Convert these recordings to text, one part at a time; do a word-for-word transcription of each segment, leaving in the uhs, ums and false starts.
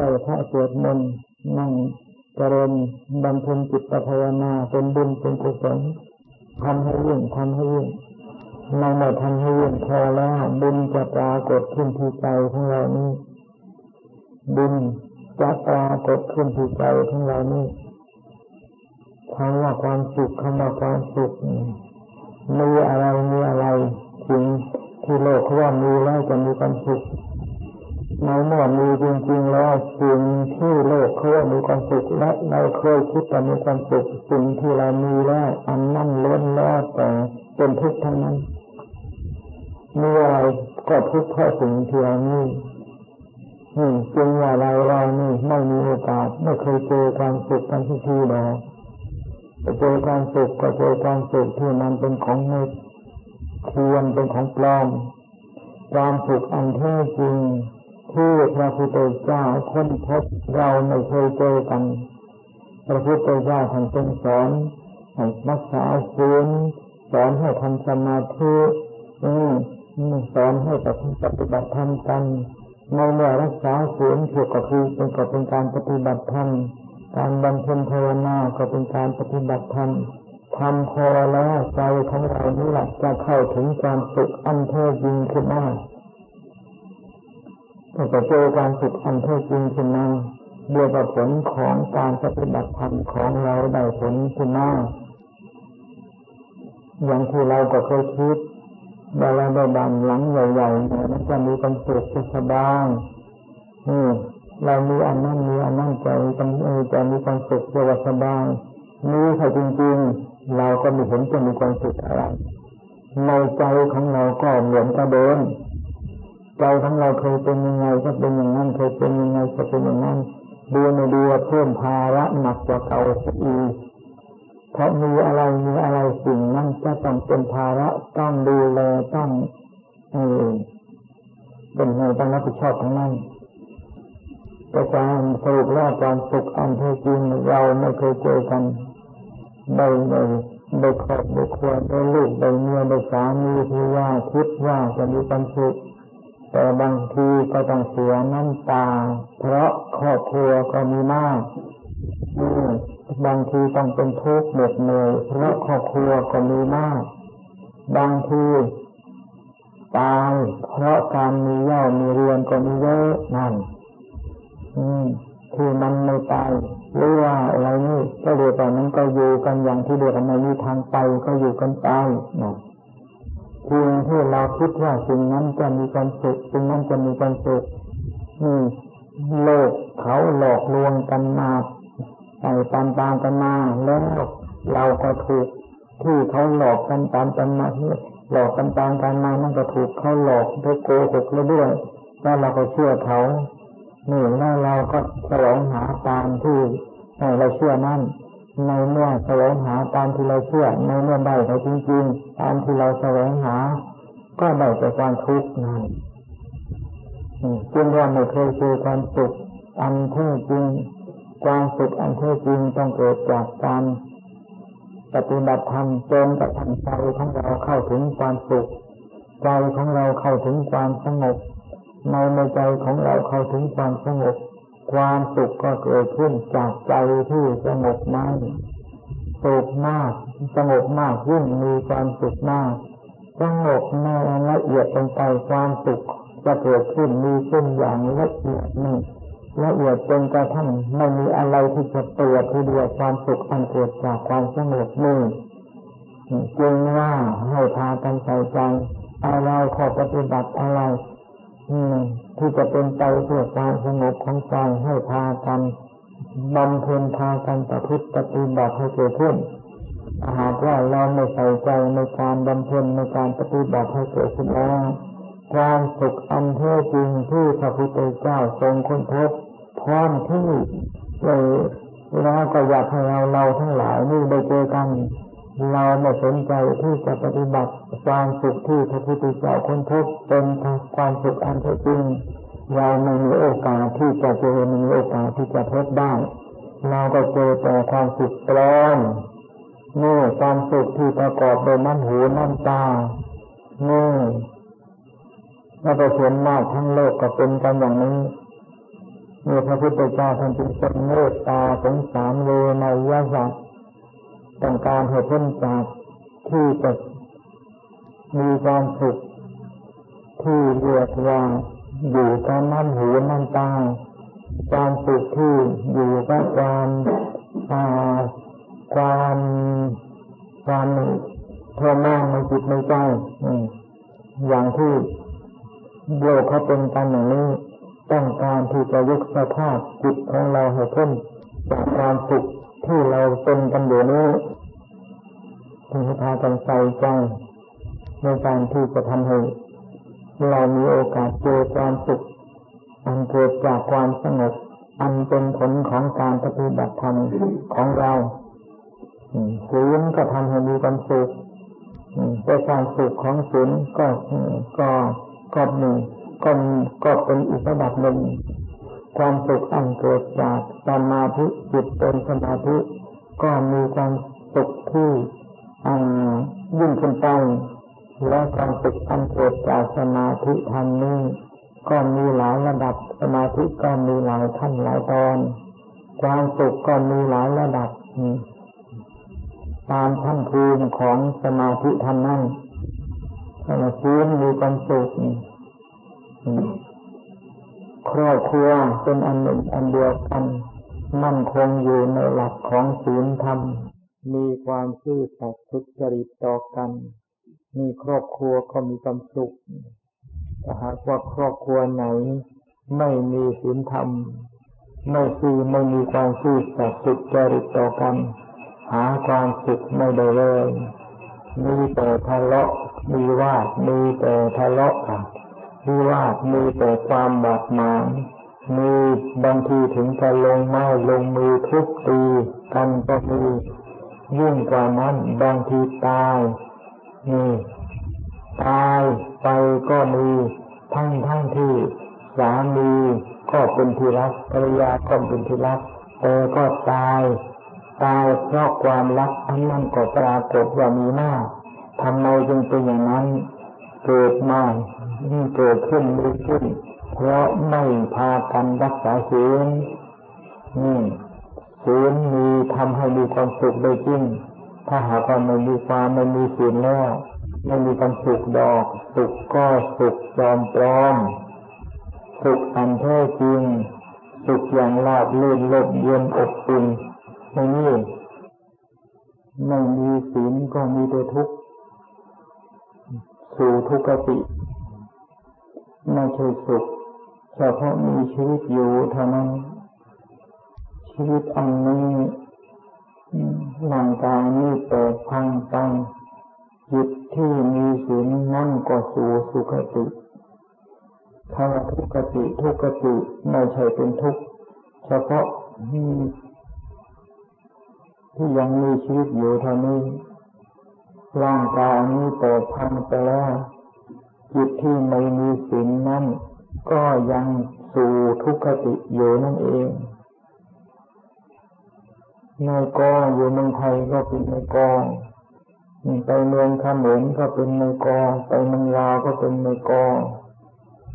ไหว้พระสวดมนต์นั่งเจริญบำเพ็ญจิตภาวนาเป็นบุญเป็นกุศลทำให้ยิ่งทำให้ยิ่งในเมื่อทำให้ยิ่งพอแล้วบุญจะปรากฏขึ้นที่ใจของเรานี้บุญจะปรากฏขึ้นที่ใจของเรานี้คำว่าความสุขคำว่าความสุขมีอะไรมีอะไรสิ่งที่โลกเขาว่ามีแล้วจะมีความสุขในเมื่อมีจริงๆแล้วสิ่งที่โลกเขาว่ามีความสุขและเราเคยคิดว่ามีความสุขสิ่งที่เรามีแล้วอันนั้นล้วนแล้วแต่เป็นทุกข์ทั้งนั้นมีอะไรก็ทุกข์เพราะสิ่งที่เรามีนี่จึงว่าเราเรานี่ไม่มีโอกาสไม่เคยเจอความสุขกันที่ที่แล้วเจอความสุขก็เจอความสุขที่มันเป็นของไม่เทียมเป็นของปลอมความสุขอันแท้จริงที่พระพุทธเจ้าค้นพบเราไม่เคยเจอกันพระพุทธเจ้าท่านทรงสอนให้รักษาศีลสอนให้ทำสมาธิสอนให้ปฏิบัติธรรมกันในเมื่อรักษาศีลเกี่ยวกับคือเป็นกับเป็นการปฏิบัติธรรมการบำเพ็ญภาวนาก็เป็นการปฏิบัติธรรมทำพอแล้วใจของเรานี่แหละจะเข้าถึงความสุขอันแท้จริงขึ้นมาก็จะเจอความสุขอันแท้จริงขึ้นมาโดยผลของการปฏิบัติธรรมของเราได้ผลขึ้นมาอย่างที่เราก็เคยคิดเวลาเราดำหลังใหญ่ๆมันจะมีความสุขสบายอืมเรามีอันนั้นมีอันนั้นใจจะมีความสุขจะสบายนี่ถ้าจริงๆเราก็ไม่เห็นจะมีความสุขอะไรในใจของเราก็เหมือนกับเดิมใจของเราเคยเป็นยังไงก็เป็นอย่างนั้นเคยเป็นยังไงก็เป็นอย่างนั้นดูในดูเพิ่มภาระหนักกว่าเก่าอีกเพราะมีอะไรมีอะไรสิ่งนั้นจะต้องเป็นภาระต้องดูแลต้องเออเป็นไงต้องรับผิดชอบทั้งนั้นแต่การสรุปว่าความสุขอันแท้จริงเราไม่เคยเจอกันได้เลยได้ครอบได้ครัวได้ลูกได้เมียได้สามีที่ว่าคิดว่าจะมีความสุขแต่บางทีก็ต้องเสียน้ำตาเพราะครอบครัวก็มีมากบางทีต้องเป็นทุกข์เหน็ดเหนื่อยเพราะครอบครัวก็มีมากบางทีตายเพราะการมีเล่ามีเรือนก็มีเยอะนั่นคือมันไม่ตายหรือว่าอะไรนี่ก็เดี๋ยวตอนนั้นก็อยู่กันอย่างที่เดี๋ยวไม่มีทางไปก็อยู่กันตายนะคือที่เราคิดว่าสิ่งนั้นจะมีความสุขสิ่งนั้นจะมีความสุขนี่โลกเขาหลอกลวงกันมาไปตามๆกันมาแล้วเราก็ถูกที่เขาหลอกกันตามกันมาหลอกกันตามกันมามันก็ถูกเขาหลอกด้วยโกหกแล้วด้วยแล้วเราก็เชื่อเขานี่แล้วเราก็แสวงหาตามที่เราเชื่อนั่นในเมื่อแสวงหาตามที่เราเชื่อในเมื่อได้ไปจริงๆตามที่เราแสวงหาก็ได้แต่ความทุกข์นั่นจึงว่าไม่เคยเจอความสุขอันแท้จริงความสุขอันแท้จริงต้องเกิดจากการปฏิบัติธรรมจนกระทั่งใจของเราเข้าถึงความสุขใจของเราเข้าถึงความสงบในใจของเราเข้าถึงความสงบความสุขก็เกิดขึ้นจากใจที่สงบนั้นสุขมากสงบมากยิ่งมีความสุขมากสงบในละเอียดลงไปความสุขจะเกิดขึ้นมีขึ้นอย่างละเอียดนี่ละเอียดจนกระทั่งไม่มีอะไรที่จะเปรียบเทียบความสุขอันเกิดจากความสงบนี้จึงว่าให้พากันใส่ใจอะไรขอปฏิบัติอะไรที่จะเป็นไปเพื่อความสงบของใจให้พากันบำเพ็ญพากันประพฤติปฏิบัติให้เกิดขึ้นหากว่าเราไม่ใส่ใจในการบำเพ็ญในการปฏิบัติให้เกิดขึ้นแล้วความสุขอันแท้จริงที่พระพุทธเจ้าทรงค้นพบพร้อมที่เลยแล้วก็อยากให้เราเราทั้งหลายนี่ได้เจอกันเราไม่สนใจที่จะปฏิบัติความสุขที่พระพุทธเจ้าค้นพบเป็นความสุขอันแท้จริงเราไม่มีโอกาสที่จะเจอไม่มีโอกาสที่จะพบได้เราก็เจอแต่ความสุขปลอมนี่ความสุขที่ประกอบด้วยน้ำหูน้ำตานี่แล้วก็ส่วนมากทั้งโลกก็เป็นกันอย่างนี้ พระพุทธเจ้าท่านเป็นคนเมตตาสงสารเวนัยสัตว์ต้องการให้พ้นจากที่จะมีความสุขที่เรียกว่าอยู่กับน้ำหูน้ำตาความสุขที่อยู่กับความความความเท่าแม่ในจิตในใจอย่างที่โยกเขาเป็นกันอย่างนี้ต้องการที่จะยกสภาพจิตของเราให้พ้นจากความสุขที่เราเป็นกันอยู่นี้ที่พากันใส่ใจในการที่จะทำให้เรามีโอกาสเจอความสุขอันเกิดจากความสงบอันเป็นผลของการปฏิบัติธรรมของเราศีลก็ทำให้มีความสุขแต่ความสุขของศีลก็ก็ก็หนึ่งก็ก็เป็นอีกระดับหนึ่งความสุขอันเกิดจากสมาธิจิตเป็นสมาธิก็มีความสุขที่ยิ่งขึ้นไปและความสุขอันเกิดจากสมาธิธรรมนี้ก็มีหลายระดับสมาธิก็มีหลายขั้นหลายตอนความสุขก็มีหลายระดับตามขั้นภูมิของสมาธิธรรมนั้นสมาธิมีความสุขครอบครัวเป็นอันหนึ่งอันเดียวกันมั่นคงอยู่ในหลักของศีลธรรมมีความซื่อสัตย์สุจริตต่อกันมีครอบครัวก็มีความสุขถ้าหากว่าครอบครัวไหนไม่มีศีลธรรมไม่ซื่อไม่มีความซื่อสัตย์สุจริตต่อกันหาความสุขไม่ได้เลยมีแต่ทะเลาะมีวาทมีแต่ทะเลาะกันมีวาทมีแต่ความบาดหมางมีบางทีถึงจะลงไม้ลงมือทุบตีกันก็มียิ่งกว่านั้นบางทีตายมีตายไปก็มีทั้งทั้งที่สามีก็เป็นที่รักภรรยาก็เป็นที่รักแต่ก็ตายตายเพราะความรักอันนั้นก็ปรากฏว่ามีมากทำไมจึงเป็นอย่างนั้นเกิดมายิ่งเกิดขึ้นมีขึ้นเพราะไม่พากันรักษาศีลนี่ศีลมีทำให้มีความสุขได้จริงถ้าหากว่าไม่มีความไม่มีศีลแล้วไม่มีความสุขดอกสุขก็สุขปลอมปลอมสุขอันแท้จริงสุขอย่างราบรื่นลมเย็นอบอุ่นไม่มีไม่มีศีลก็มีแต่ทุกข์สู่ทุกขติไม่ใช่สุขเฉพาะมีชีวิตอยู่เท่านั้นชีวิตอันนี้ร่างกายนี้เปิดพังตังจิตที่มีศีลนั่นก็สู่สุขติคำว่าทุกขติทุกขติไม่ใช่เป็นทุกข์เฉพาะที่ยังมีชีวิตอยู่เท่านี้ร่างกายนี้เปิดพังไปแล้วจิตที่ไม่มีศีลนั้นก็ยังสู่ทุกขติอยู่นั่นเองนายกอยู่เมืองไทยก็เป็นนายกไปเมืองเขมรก็เป็นนายกไปเมืองลาวก็เป็นนายก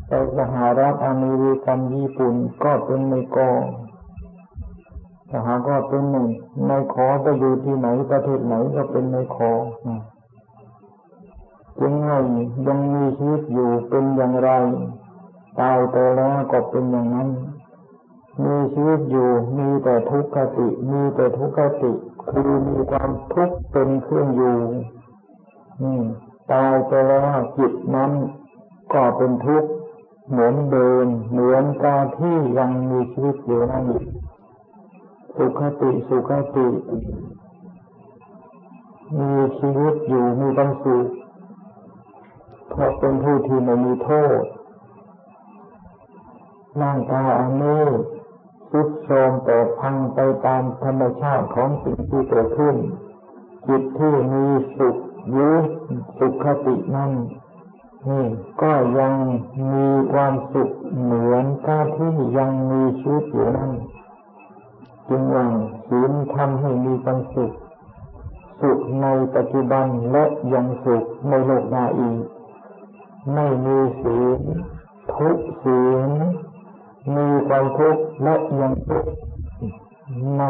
ไปสหรัฐอเมริกาญี่ปุ่นก็เป็นนายกสหรัฐก็เป็นหนึ่งนายขอไปอยู่ที่ไหนประเทศไหนก็เป็นนายขอยังไงยังมีชีวิตอยู่เป็นอย่างไรตายไปแล้วก็เป็นอย่างนั้นมีชีวิตอยู่มีแต่ทุกขติมีแต่ทุกขติคือมีความทุกข์เป็นเครื่องอยู่นี่ตายไปแล้วจิตนั้นก็เป็นทุกข์เหมือนเดิมเหมือนตอนที่ยังมีชีวิตอยู่นั่นสุขติสุขติมีชีวิตอยู่มีความสุขเพราะเป็นผู้ที่ไม่มีโทษร่างกายอันนี้ทรุดโทรมแต่พังไปตามธรรมชาติของสิ่งที่เกิดขึ้นจิตที่มีสุขหรือสุขคตินั้นนี่ก็ยังมีความสุขเหมือนกับที่ยังมีชีวิตอยู่นั้นจึงว่าศีลทำให้มีความสุขสุขในปัจจุบันและยังสุขในโลกหน้าอีกไม่มีศีลทุกศีล มีความทุกข์และยังทุกข์ใน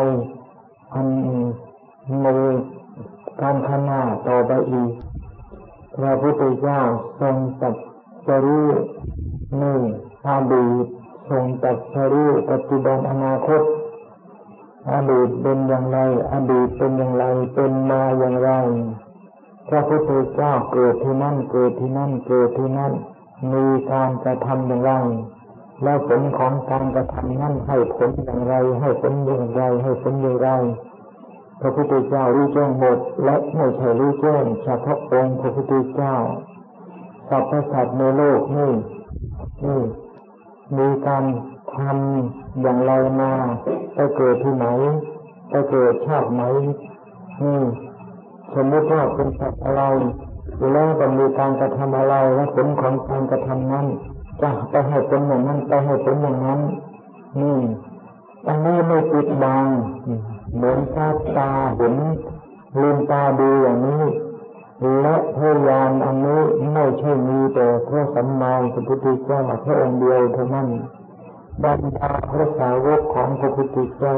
อันในการข้างหน้าต่อไปอีกพระพุทธเจ้าทรงตรัสรู้ในอดีตทรงตรัสรู้ปัจจุบันอนาคตอดีตเป็นอย่างไรอดีตเป็นอย่างไรเป็นมาอย่างไรพระพุทธเจ้าเกิดที่นั่นเกิดที่นั่นเกิดที่นั่นมีการกระทำอย่างไรแล้วผลของการกระทำนั่นให้ผลอย่างไรให้ผลอย่างไรให้ผลอย่างไรพระพุทธเจ้ารู้แจ้งหมดและไม่ใช่รู้แจ้งเฉพาะองค์พระพุทธเจ้าสรรพสัตว์ในโลกนี้นี่มีการทำอย่างไรมาไปเกิดที่ไหนไปเกิดชาติไหนนี่สมมติว่าเป็นสัตว์อะไรแล้วก็มีการกระทำอะไรและผลของการกระทำนั้นจะไปให้ผลอย่างนั้นไปให้ผลอย่างนั้นนี่อันนี้ไม่ปิดบังเหมือนภาพตาเห็นลืมตาดูอย่างนี้และพยานอันนี้ไม่ใช่มีแต่พระสัมมาสัมพุทธเจ้าพระองค์เดียวเท่านั้นบรรดาพระสาวกของพระพุทธเจ้า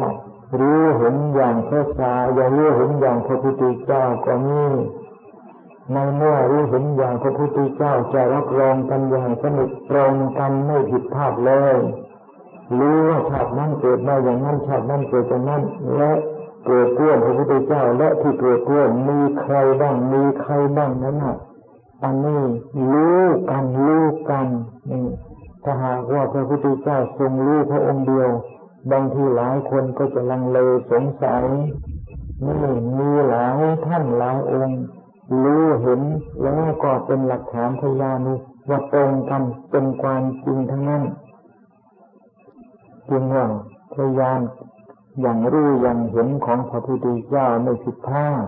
รู้เห็นอย่างพระสาวกรู้เห็นอย่างพระพุทธเจ้าก็มีในเมื่อรู้เห็นอย่างพระพุทธเจ้าจะรับรองกันอย่างสนิทตรงกันไม่ผิดพลาดเลยรู้ว่าชาตินั้นเกิดมาอย่างนั้นชาตินั้นเกิดจากนั้นและเกิดเพื่อพระพุทธเจ้าและที่เกิดเพื่อมีใครบ้างมีใครบ้างนั้นน่ะอันนี้รู้กันรู้กันนี่ถ้าหากว่าพระพุทธเจ้าทรงรู้พระองค์เดียวบางทีหลายคนก็จะลังเลสงสัยนี่มีหลายท่านหลายองค์รู้เห็นแล้วก็เป็นหลักฐานพยานว่าตรงกันเป็นความจริงทั้งนั้นจึงว่าพยานอย่างรู้อย่างเห็นของพระพุทธเจ้าไม่ผิดพลาด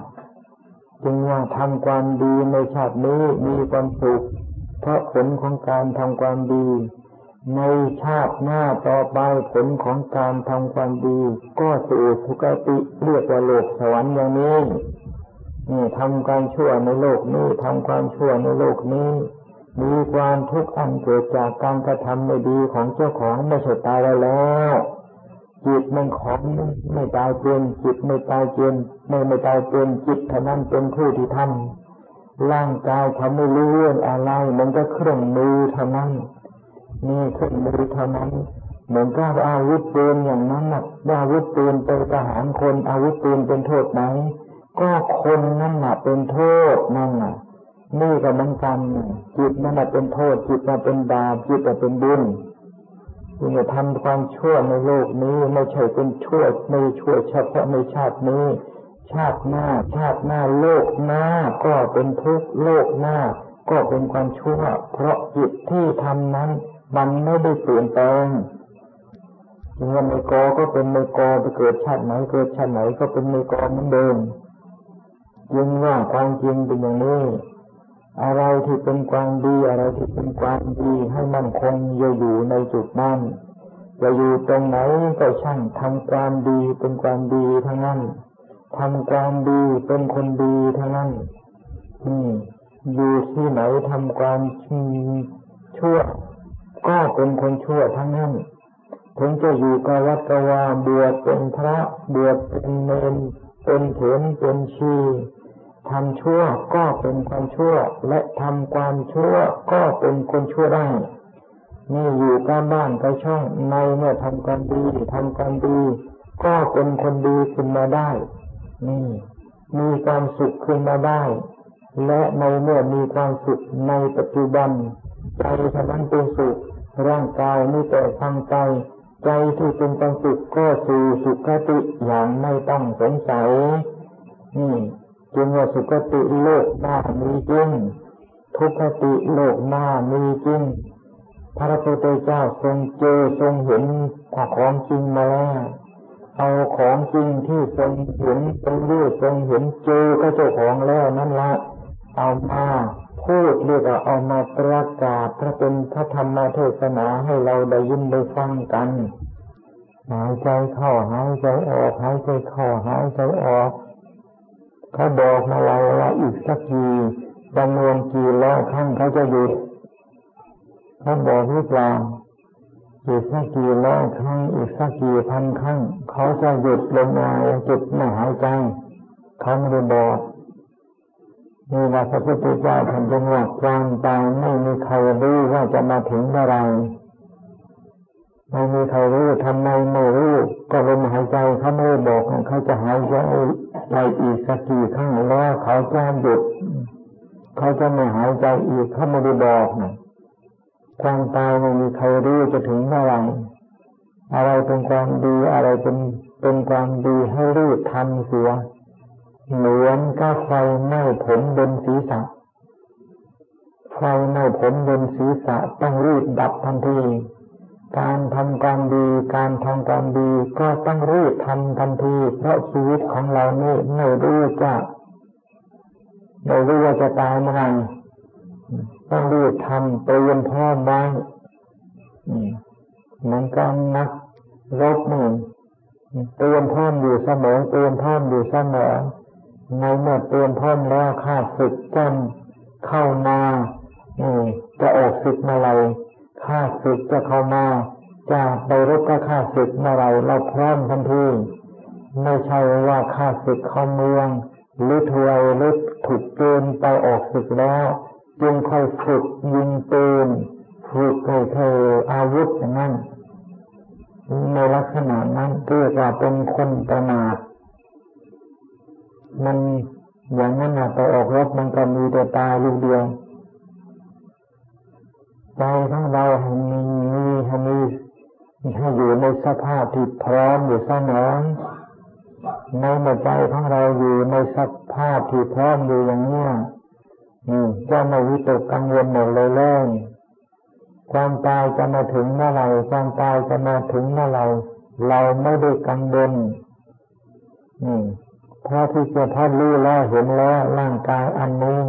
จึงว่าทำความดีในชาตินี้มีความสุขเพราะผลของการทำความดีในชาติหน้าต่อไปผลของการทำความดีก็สู่สุคติเรียกว่าโลกสวรรค์อย่างนี้นี่ทำความชั่วในโลกนี้ทำความชั่วในโลกนี้มีความทุกข์อันเกิดจากการกระทำไม่ดีของเจ้าของไม่ใช่ตายแล้วจิตมันของไม่ตายเปลี่ยนจิตไม่ตายเปลี่ยนไม่ไม่ตายเปลี่ยนจิตเท่านั้นเป็นผู้ที่ทำร่างกายเขาไม่รู้เรื่องอะไรมันก็เครื่องมือเท่านั้นนี่เครื่องมือเท่านั้นเหมือนกับอาวุธปืนอย่างนั้นน่ะอาวุธปืนเป็นทหารคนอาวุธปืนเป็นโทษไหมก็คนนั่นน่ะเป็นโทษนั่นน่ะนี่ก็เหมือนกันจิตนั่นน่ะเป็นโทษจิตน่ะเป็นบาปจิตน่ะเป็นบุญจึงจะทำความชั่วในโลกนี้ไม่ใช่เป็นชั่วไม่ชั่วเฉพาะในชาตินี้ชาติหน้าชาติหน้าโลกหน้าก็เป็นทุกข์โลกหน้าก็เป็นความชั่วเพราะจิตที่ทำนั้นมันไม่ได้เปลี่ยนแปลงจึงว่าในกอก็เป็นในกอไปเกิดชาติไหนเกิดชาติไหนก็เป็นในกอเหมือนเดิมจึงว่าความจริงเป็นอย่างนี้อะไรที่เป็นความดีอะไรที่เป็นความดีให้มั่นคงอยู่ในจุดนั้นจะอยู่ตรงไหนก็ช่างทำความดีเป็นความดีทั้งนั้นทำความดีเป็นคนดีทั้งนั้นนี่อยู่ที่ไหนทำความชั่วก็เป็นคนชั่วทั้งนั้นถึงจะอยู่กับวัดกวาบวชเป็นพระบวชเป็นเณรเป็นเถรเป็นชีทำชั่วก็เป็นความชั่วและทำความชั่วก็เป็นคนชั่วได้นี่อยู่ตามบ้านไปช่องในเมื่อทำความดีทำความดีก็เป็นคนดีขึ้นมาได้นี่มีความสุขขึ้นมาได้และในเมื่อมีความสุขในปัจจุบันใจทำนั้นเป็นสุขร่างกายนี่แต่ทางใจใจที่เป็นความสุขก็สู่สุขคติอย่างไม่ต้องสงสัยนี่จึงว่าสุคติโลกหน้ามีจริงทุกขติโลกหน้ามีจริงพระพุทธเจ้าทรงเจอทรงเห็นของจริงมาแล้วเอาของจริงที่ทรงเห็นทรงรู้ทรงเห็นเจอก็เจ้าของแล้วนั้นละเอามาพูดเรียกว่าเอามาประกาศพระเป็นพระธรรมเทศนาให้เราได้ยินได้ฟังกันหายใจเข้าหายใจออกหายใจเข้าหายใจออกเขาบอกมาเราว่าอีกสักกี่จำนวนกี่ร้อยครั้งเขาจะหยุดเขาบอกหรือเปล่า อีกสักกี่ร้อยครั้งอีกสักกี่พันครั้งเขาจะหยุดลงมาหยุดไม่หายใจเขาไม่ได้บอกนี่ว่าพระพุทธเจ้าท่านจึงว่าความตายไม่มีใครรู้ว่าจะมาถึงเมื่อไรไม่มีใครรู้ทำไมไม่รู้ก็ลมหายใจเขาไม่บอกเขาจะหายใจไปอีกสักกี่ครั้งแล้วเขาจะหยุดเขาจะไม่หายใจอีกเขาไม่ได้บอกนะความตายไม่มีใครรู้จะถึงเมื่อไรอะไรเป็นความดีอะไรเป็นเป็นความดีให้รีบทำเสียเหมือนกับไฟไหม้ผมบนศีรษะไฟไหม้ผมบนศีรษะต้องรีบดับทันทีการทำความดีการทำความดีก็ต้องรีบทำทันทีเพราะชีวิตของเรานี่ไม่รู้จะไม่รู้ว่าจะตายเมื่อไหร่ต้องรีบทำเตรียมพร้อมไว้เหมือนกันนักรบนี่เตรียมพร้อมอยู่เสมอเตรียมพร้อมอยู่เสมอในเมื่อเตรียมพร้อมแล้วข้าศึกจ้ำเข้ามาจะออกศึกเมื่อไรข้าศึกจะเข้ามาจะไปรบกับข้าศึกเมื่อไรเราพร้อมทันทีไม่ใช่ว่าข้าศึกเข้าเมืองหรือถอยหรือถูกเตือนไปออกศึกแล้วจึงค่อยฝึกยิงปืนฝึกให้เธออาวุธอย่างนั้นในลักษณะนั้นเรียกว่าเป็นคนประมาทมันอย่างนั้นน่ะไปออกรบมันก็มีแต่ตายลูกเดียวใจของเราให้มีให้มีให้อยู่ในสภาพที่พร้อมอยู่เสมอในหัวใจของเราอยู่ในสภาพที่พร้อมอยู่อย่างเนี้ยจะไม่วิตกกังวลหมดเลยเลยความตายจะมาถึงเมื่อไหร่ความตายจะมาถึงเมื่อไหร่เราไม่ได้กังวลนี่เพราะที่จะท่านรู้แล้วเห็นแล้วร่างกายอันนี้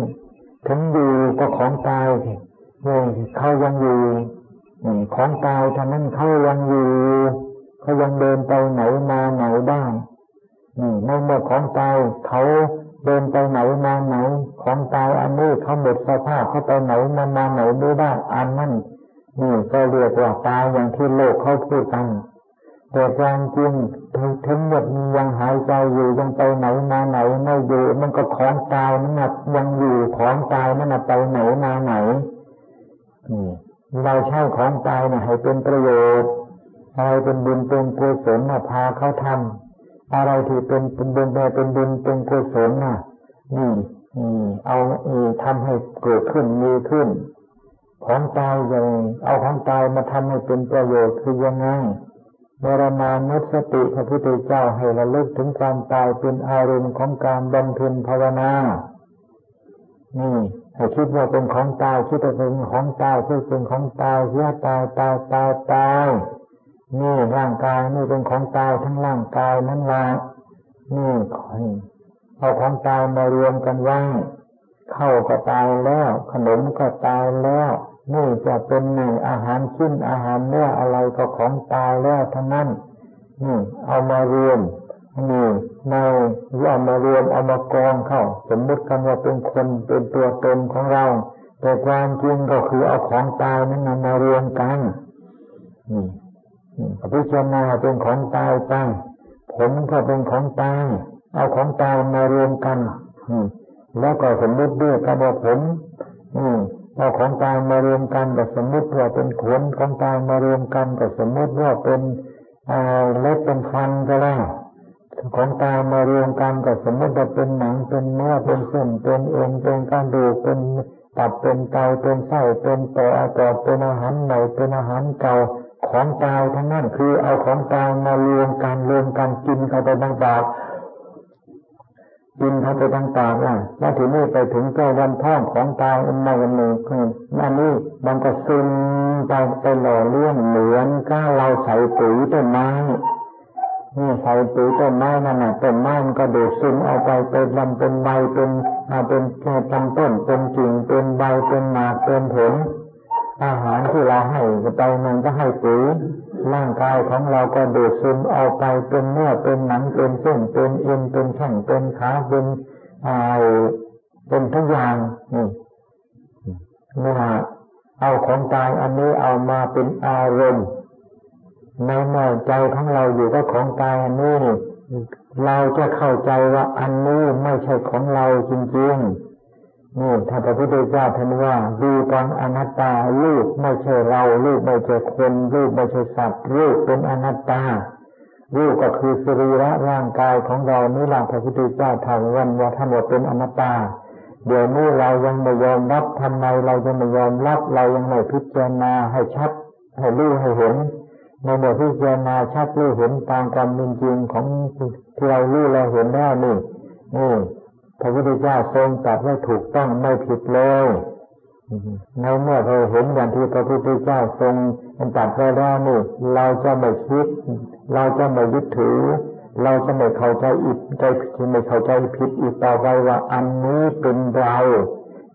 ถึงอยู่ก็ของตายนี่เขายังอยู่นี่ของตายท่านนั้นเขายังอยู่เขายังเดินไปไหนมาไหนบ้างนี่ในเมื่อของตายเขาเดินไปไหนมาไหนของตายอันนี้เขาหมดสภาพเขาไปไหนมามาไหนไม่ได้อันนั้นนี่ก็เรียกว่าตายอย่างที่โลกเขาพูดกันแต่ความจริงถึงหมดยังหายใจอยู่ยังไปไหนมาไหนไม่อยู่มันก็ของตายมันน่ะยังอยู่ของตายมันน่ะไปไหนมาไหนนี่เราใช้ของตายเนี่ยให้เป็นประโยชน์อะไรเป็นบุญเป็นกุศลน่ะพาเขาทำอะไรที่เป็นเป็นบุญเป็นบุญเป็นกุศลน่ะนี่เอาทำให้เกิดขึ้นมีขึ้นของตายอย่างเอาของตายมาทำให้เป็นประโยชน์คือยังไงบรมนุสติพระพุทธเจ้าให้ระลึกถึงความตายเป็นอารมณ์ของการบำเพ็ญภาวนานี่ให้คิดว่าเป็นของตายคิดว่าเป็นของตายคิดเป็นของตายเสียตายตายตายตายนี่ร่างกายนี่เป็นของตายทั้งร่างกายนั้นละนี่เอาของตายมารวมกันไว้เข้าก็ตายแล้วขนมก็ตายแล้วนี่จะเป็นหนึ่งอาหารชิ้นอาหารเนื้ออะไรก็ของตายแล้วทั้งนั้นนี่เอามารวมนี่มาเอามารวมเอามากองเข้าสมมติกันว่าเป็นคนเป็นตัวตนของเราแต่ความจริงก็คือเอาของตายนั้นมารวมกันนี่พิจารณาเป็นของตายไปผมก็เป็นของตายเอาของตายมารวมกันแล้วก็สมมติด้วยกระบอกผมเอาของตายมารวมกันก็สมมติว่าเป็นขนของตายมารวมกันก็สมมติว่าเป็นเล็บเป็นฟันก็แล้วของตายมารวมกันก็สมมติว่าเป็นหนังเป็นเนื้อเป็นเส้นเป็นเอ็นเป็นกระดูกเป็นตับเป็นไตเป็นไส้เป็นปอดปอดเป็นอาหารใหม่เป็นอาหารเก่าของตายทั้งนั้นคือเอาของตายมารวมกันรวมกันกินเข้าไปทางปากกินเข้าไปทางปากอ่ะแล้วถึงนี่ไปถึงเจ้าวันท้องของตายอันใดอันหนึ่งคือนั่นนี่มันก็ซึมไปไปหล่อเลี้ยงเหมือนกับเราใส่ปุ๋ยต้นไม้นี่ใส่ปุ๋ยต้นไม้นั่นน่ะต้นไม้มันก็ดูดซึมเอาไปเป็นลำเป็นใบเป็นอ่าเป็นลำต้นเป็นกิ่งเป็นใบเป็นหมากเป็นผลอาหารที่เราให้ไปมันก็ให้ปุ๋ยร่างกายของเราก็ดูดซึมเอาไปเป็นเนื้อเป็นหนังเป็นเส้นเป็นเอ็นเป็นแข้งเป็นขาเป็นอ่าเป็นทุกอย่างนี่นี่เอาของตายอันนี้เอามาเป็นอารมณ์ ในเมื่อใจของเราอยู่กับของกายอันนี้เราจะเข้าใจว่าอันนี้ไม่ใช่ของเราจริงๆนี่ถ้าพระพุทธเจ้าท่านว่าดูกังอนัตตารูปไม่ใช่เรารูปไม่ใช่คนรูปไม่ใช่สัตว์รูปเป็นอนัตตารูปก็คือสรีระร่างกายของเรานี่หลังพระพุทธเจ้าท่านว่าว่าทั้งหมดเป็นอนัตตาเดี๋ยวนี้เรายังไม่ยอมรับทำไมเรายังไม่ยอมรับเรายังไม่พิจารณาให้ชัดให้รู้ให้เห็นในเมื่อพิจารณาชัดรู้เห็นตามความเป็นจริงของที่เรารู้เราเห็นได้นี่นี่พระพุทธเจ้าทรงตรัสไว้ถูกต้องไม่ผิดเลยในเมื่อเราเห็นอย่างที่พระพุทธเจ้าทรงตรัสไว้แล้วนี่เราจะไม่คิดเราจะไม่ยึดถือเราจะไม่เข้าใจอีกใจไม่เข้าใจผิดอีกต่อไปว่าอันนี้เป็นเรา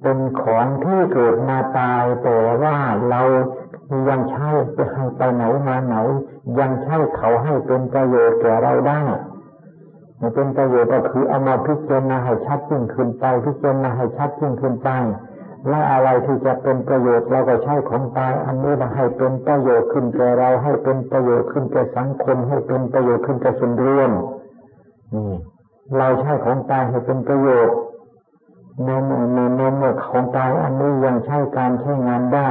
เป็นของที่เกิดมาตายแต่ว่าเรายังใช้ไปไปไหนมาไหนยังใช้เขาให้เป็นประโยชน์แก่เราได้เป็นประโยชน์ก็คือเอามาพิจารณาให้ชัดยิ่งขึ้นไปพิจารณาให้ชัดยิ่งขึ้นไปและอะไรที่จะเป็นประโยชน์เราก็ใช้ของตายอันนี้มาให้เป็นประโยชน์ขึ้นแก่เราให้เป็นประโยชน์ขึ้นแก่สังคมให้เป็นประโยชน์ขึ้นแก่ส่วนรวมนี่เราใช้ของตายให้เป็นประโยชน์ในเมื่อในเมื่อของตายอันนี้ยังใช้การใช้งานได้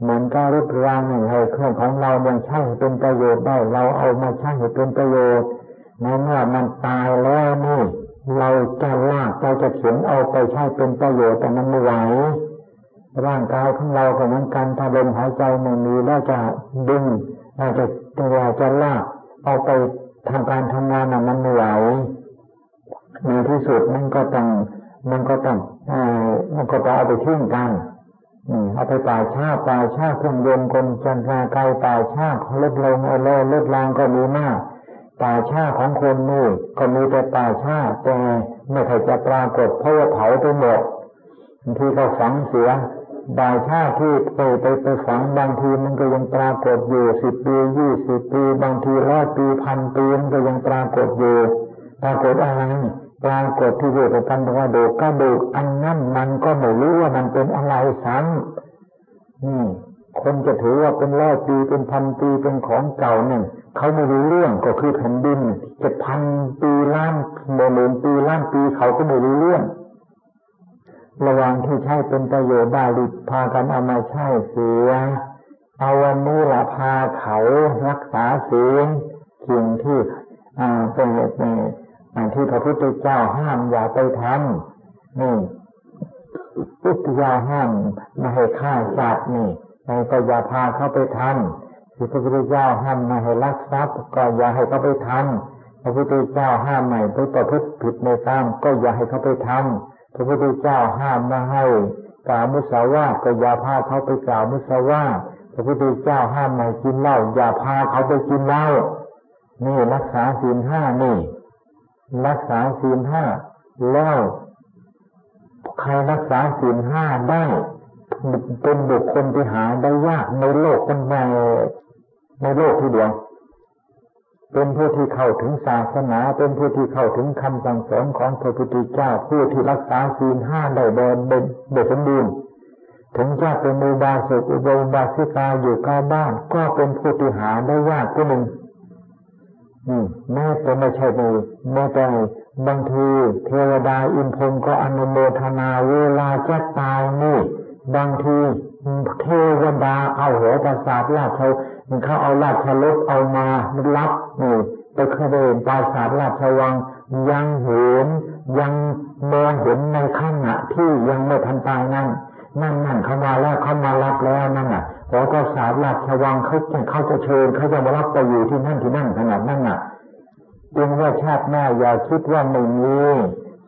เหมือนกับรูปร่างให้เครื่องของเรายังใช้ให้เป็นประโยชน์ได้เราเอามาใช้ให้เป็นประโยชน์ในเมื่อมันตายแล้วนี่เราจะลากเราจะเข็นเอาไปใช้เป็นประโยชน์แต่มันไม่ไหวร่างกายของเราก็เหมือนกันถ้าลมหายใจไม่มีแล้วจะดึงเราจะตัวจะลากเอาไปทำการทำงานน่ะมันไม่ไหวในที่สุดมันก็ต้องมันก็ต้องมันก็ต้องเอาไปทิ้งกันเอาไปป่าช้าป่าช้าเครื่องยนต์กลจันทราไกลป่าช้าของรถลงเอาเลยรถรางก็มีมากป่าช้าของคนนี่ก็มีแต่ป่าช้าแต่ไม่เคยจะปรากฏเพราะว่าเผาไปหมดบางทีก็ฝังเสียป่าช้าที่เคยไปไปฝังบางทีมันก็ยังปรากฏอยู่สิบปียี่สิบปีบางทีร้อยปีพันปีมันก็ยังปรากฏอยู่ปรากฏอะไรปรากฏที่เรียกว่าพันกระดูกกระดูกอันนั้นมันก็ไม่รู้ว่ามันเป็นอะไรซ้ำนี่คนจะถือว่าเป็นร้อยปีเป็นพันปีเป็นของเก่าเนี่ยเขาไม่รู้เรื่องก็คือแผ่นดินเจ็ดพันปีล้านหมื่นปีล้านปีเขาก็ไม่รู้เรื่องระหว่างที่ใช้เป็นประโยชน์ได้หรือพากันเอามาใช้เสียเอาวันนี้ละพาเขารักษาศีลสิ่งที่อ่าเป็นนี่ที่พระพุทธเจ้าห้ามอย่าไปทำนี่พุทธเจ้าห้ามไม่ให้ฆ่าสัตว์นี่เราก็อย่าพาเขาไปทำพระพุทธเจ้าห้ามไม่ให้ลักทรัพย์ก็อย่าให้เขาไปทำพระพุทธเจ้าห้ามไม่ไปประพฤติผิดในกามก็อย่าให้เขาไปทำพระพุทธเจ้าห้ามไม่ให้กล่าวมุสาวาทก็อย่าพาเขาไปกล่าวมุสาวาทพระพุทธเจ้าห้ามไม่กินเหล้าอย่าพาเขาไปกินเหล้านี่รักษาศีลห้านี่รักษาศีลห้าแล้วใครรักษาศีลห้าได้เป็นบุคคลที่หาได้ยากในโลกเป็นในในโลกทีเดียวเป็นผู้ที่เข้าถึงศาสนาเป็นผู้ที่เข้าถึงคำสั่งสอนของพระพุทธเจ้าผู้ที่รักษาศีลห้าได้เดินเดินสมบูรณ์ถึงจะเป็นอุบาสกอุบาสิกาอยู่กับบ้านก็เป็นผู้ที่หาได้ยากผู้หนึ่งแม้แต่ไม่ใช่เลยแม้แต่บางทีเทวดาอินพรหมก็อนุโมทนาเวลาจะตายนี่บางทีเทวดาเอาหัวประสาทราชเขาเขาเอาราชรถเอามารับนี่ไปขบวนปราสาทราชวังยังเห็นยังมองเห็นในข้างหน้าที่ยังไม่ทันตายนั่นนั่นนั่นเขามาแล้วเขามารับแล้วนั่นน่ะหัวประสาทราชวังเขาเขาจะเชิญเขาจะมารับไปอยู่ที่นั่นที่นั่นขนาดนั่นน่ะจึงว่าชาติหน้าอย่าคิดว่าไม่มี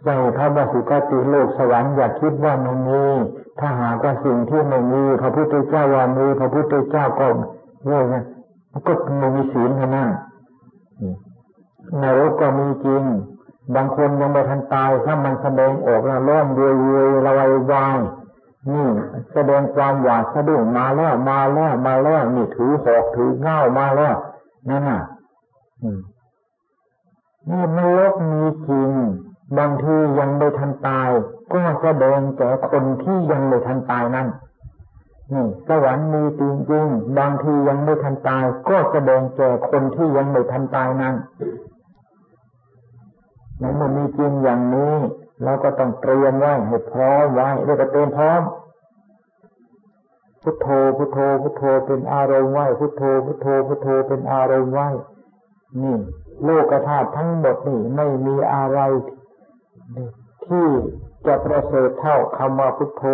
ใจพระบาสุกติโลกสวรรค์อย่าคิดว่าไม่มีถ้าหากว่าสิ่งที่ไม่มีพระพุทธเจ้าว่ามีพระพุทธเจ้าก็เนี่ยนะก็ไม่มีศีลนะนั่นนรกก็มีจริงบางคนยังไม่ทันตายถ้ามันแสดงออกนะร้องเรื่อยๆระวายวายนี่แสดงความหวาดสะดุ้งมาแล้วมาแล้วมาแล้วนี่ถือหอกถือเงามาแล้วนั่นน่ะนี่นรกมีจริงบางทียังไม่ทันตายก็แสดงแก่คนที่ยังไม่ทันตายนั่น นี่สวรรค์มีจริงๆบางทียังไม่ทันตายก็แสดงแก่คนที่ยังไม่ทันตายนั้นในเมื่อมีจริงอย่างนี้เราก็ต้องเตรียมไว้ให้พร้อมไว้แล้วก็เตรียมพร้อมพุทโธพุทโธพุทโธเป็นอารมณ์ไว้พุทโธพุทโธพุทโธเป็นอารมณ์ไว้นี่โลกธาตุทั้งหมดนี่ไม่มีอะไรที่จะประเสริฐเท่าคำว่าพุทโธ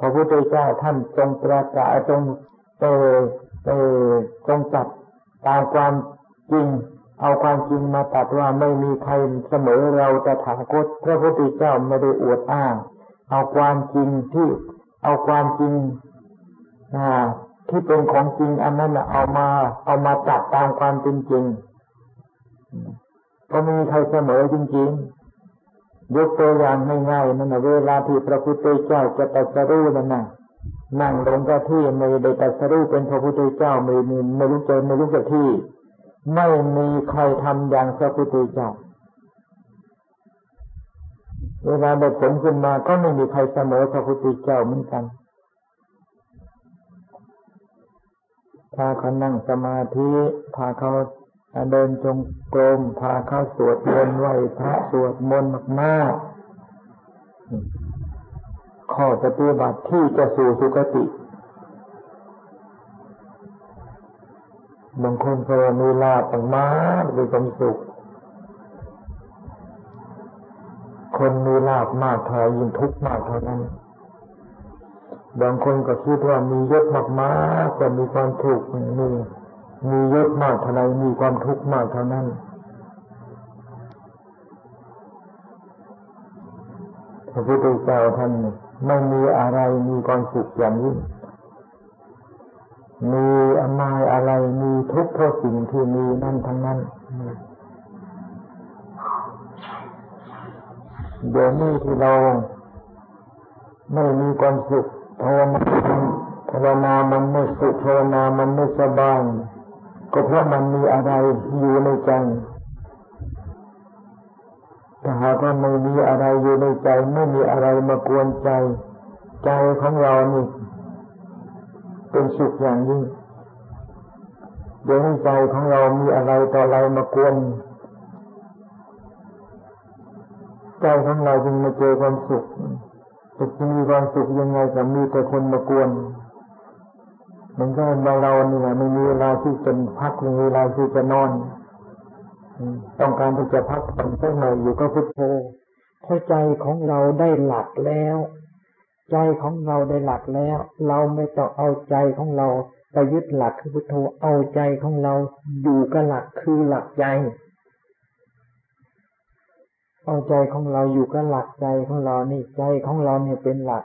พระพุทธเจ้าท่านทรงประกาศทรงเอ่อเอ่อทรงจัดตามความจริงเอาความจริงมาตัดว่าไม่มีใครเสมอเราตถาคตพระพุทธเจ้าไม่ได้อวดอ้างเอาความจริงที่เอาความจริงอ่าที่เป็นของจริงอันนั้นน่ะเอามาเอามาตัดตามความจริงจริงก็ไม่มีใครเสมอจริงๆยกตัวอย่างง่ายๆนั่นนะเวลาที่พระพุทธเจ้าจะตรัสรู้นั่นนะนั่งลงกับที่ไม่ได้ตรัสรู้เป็นพระพุทธเจ้าไม่มีไม่รู้จักไม่รู้จักที่ไม่มีใครทำอย่างพระพุทธเจ้าเวลาได้ผลขึ้นมาก็ไม่มีใครเสมอพระพุทธเจ้าเหมือนกันพาเขานั่งสมาธิพาเขาเดินจงกรมพาเข้าสวดมนต์ไหว้พระสวดมนต์มากๆข้อปฏิบัติที่จะสู่สุคติบางคนก็มีลาภมากมีความสุขคนมีลาภมากเท่ายิ่งทุกข์มากเท่านั้นบางคนก็คิดว่ามียศมากๆจะมีความทุกข์มีมียศมากเท่าไรมีความทุกข์มากเท่านั้นพระพุทธเจ้าท่านไม่มีอะไรมีความสุขอย่างยิ่งมีอะไรอะไรมีทุกข์เพราะสิ่งที่มีนั่นทั้งนั้นเดี๋ยวนี้ที่เราไม่มีความสุขทรมานทรมานมันไม่สุขทรมานมันไม่สบายก็เพราะมันมีอะไรอยู่ในใจถ้าหากว่าไม่มีอะไรอยู่ในใจไม่มีอะไรมากวนใจใจของเรานี่เป็นสุขอย่างยิ่งเดี๋ยวใจของเรามีอะไรต่ออะไรมากวนใจของเราจึงมาเจอความสุขจะมีความสุขยังไงก็มีแต่คนมากวนมันก็มาเรานี่แหละไม่มีเวลาที่จะพักไม่มีเวลาที่จะนอนต้องการที่จะพักผ่อนสักหน่อยอยู่ก็พุทโธเพราะใจของเราได้หลักแล้วใจของเราได้หลักแล้วเราไม่ต้องเอาใจของเราไปยึดหลักคือพุทโธเอาใจของเราอยู่กับหลักคือหลักใจเอาใจของเราอยู่กับหลักใจของเรานี่ใจของเราเนี่ยเป็นหลัก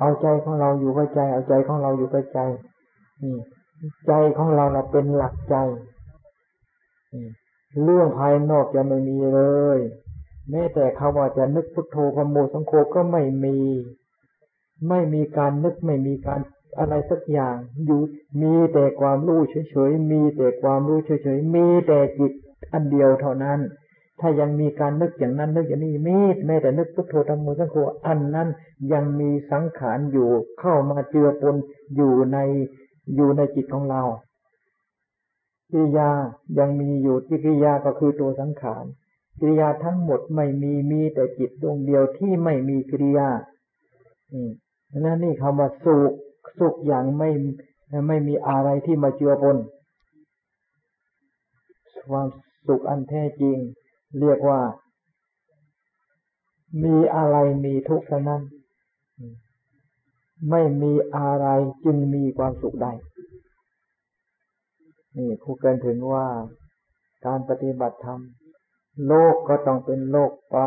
เอาใจของเราอยู่กับใจเอาใจของเราอยู่กับใจนี่ใจของเราน่ะเป็นหลักใจเรื่องภายนอกจะไม่มีเลยแม้แต่คำว่าจะนึกพุทโธธัมโมสังโฆก็ไม่มีไม่มีการนึกไม่มีการอะไรสักอย่างอยู่มีแต่ความรู้เฉยๆมีแต่ความรู้เฉยๆมีแต่จิตอันเดียวเท่านั้นถ้ายังมีการนึกอย่างนั้นนึกอย่างนี้มีแม้แต่นึกพุทโธธัมโมสังโฆอันนั้นยังมีสังขารอยู่เข้ามาเจือปนอยู่ในอยู่ในจิตของเรากิริยายังมีอยู่กิริยาก็คือตัวสังขารกิริยาทั้งหมดไม่มีมีแต่จิตดวงเดียวที่ไม่มีกิริยาอืมนั่นนี่คำว่าสุขสุขอย่างไม่ไม่มีอะไรที่มาเจือปนความสุขอันแท้จริงเรียกว่ามีอะไรมีทุกข์ฉะนั้นไม่มีอะไรจึงมีความสุขได้นี่พูดกันถึงว่าการปฏิบัติธรรมโลกก็ต้องเป็นโลกไป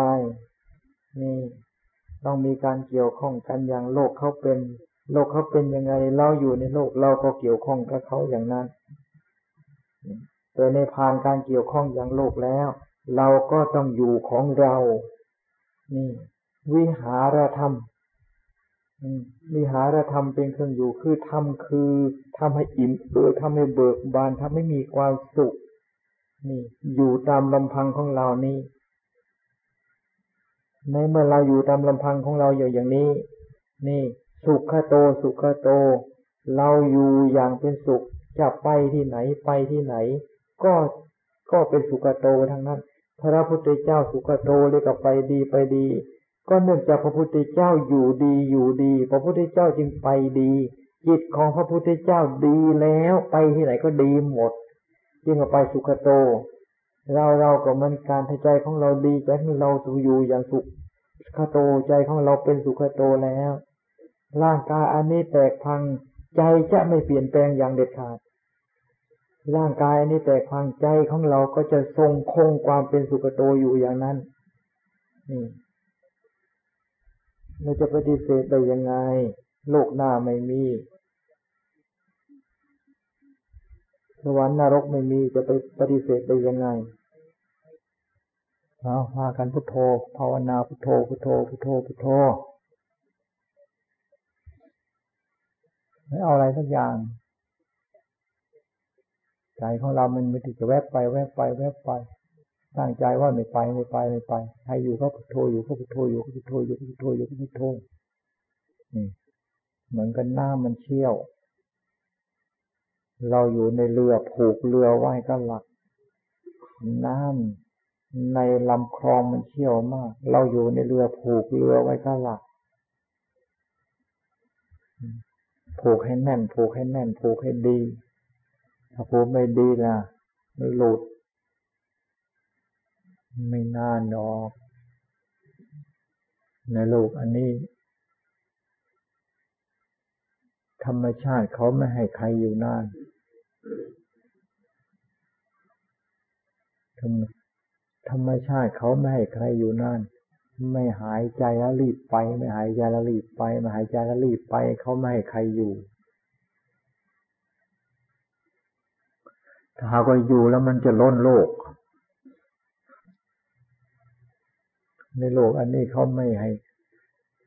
นี่ต้องมีการเกี่ยวข้องกันอย่างโลกเขาเป็นโลกเขาเป็นยังไงเราอยู่ในโลกเราก็เกี่ยวข้องกับเขาอย่างนั้นแต่ในผ่านการเกี่ยวข้องอย่างโลกแล้วเราก็ต้องอยู่ของเรานี่วิหารธรรมวิหารธรรมเป็นเครื่องอยู่คือธรรมคือทำให้อิ่มเอิบทำให้เบิกบานทำให้มีความสุขนี่อยู่ตามลำพังของเรานี่ในเมื่อเราอยู่ตามลำพังของเราอยู่อย่างนี้นี่ สุขโตสุขโตเราอยู่อย่างเป็นสุขจะไปที่ไหนไปที่ไหนก็ก็เป็นสุขโตทั้งนั้นพระพุทธเจ้าสุขโตเลยก็ไปดีไปดีก็เนื่องจากพระพุทธเจ้าอยู่ดีอยู่ดีพระพุทธเจ้าจึงไปดีจิตของพระพุทธเจ้าดีแล้วไปที่ไหนก็ดีหมดจึงเอาไปสุขโตเราเราก็มันการใจของเราดีใจของเราอยู่อย่างสุขโตใจของเราเป็นสุขโตแล้วร่างกายอันนี้แตกพังใจจะไม่เปลี่ยนแปลงอย่างเด็ดขาดร่างกายอันนี้แตกพังใจของเราก็จะทรงคงความเป็นสุขโตอยู่อย่างนั้นนี่เราจะปฏิเสธได้ยังไงโลกหน้าไม่มีสวรรค์นรกไม่มีจะไปปฏิเสธได้ยังไงเอาพากันพุทโธภาวนาพุทโธพุทโธพุทโธพุทโธไม่เอาอะไรสักอย่างใจของเรามันมันจะแวบไปแวบไปแวบไปตั้งใจว่าไม่ไปไม่ไปไม่ไปใครอยู่ก็พุทโธอยู่ก็พุทโธอยู่ก็พุทโธอยู่ก็พุทโธอยู่ก็พุทโธนี่เหมือนกันน้ำมันเชี่ยวเราอยู่ในเรือผูกเรือไว้กับหลักน้ำในลำคลองมันเชี่ยวมากเราอยู่ในเรือผูกเรือไว้กับหลักผูกให้แน่นผูกให้แน่นผูกให้ดีถ้าผูกไม่ดีล่ะไม่หลุดไม่นานหรอกในโลกอันนี้ธรรมชาติเขาไม่ให้ใครอยู่นานธรรมธรรมชาติเขาไม่ให้ใครอยู่นานไม่หายใจแล้วรีบไปไม่หายใจแล้วรีบไปไม่หายใจแล้วรีบไปเขาไม่ให้ใครอยู่ถ้าก็อยู่แล้วมันจะล้นโลกในโลกอันนี้เขาไม่ให้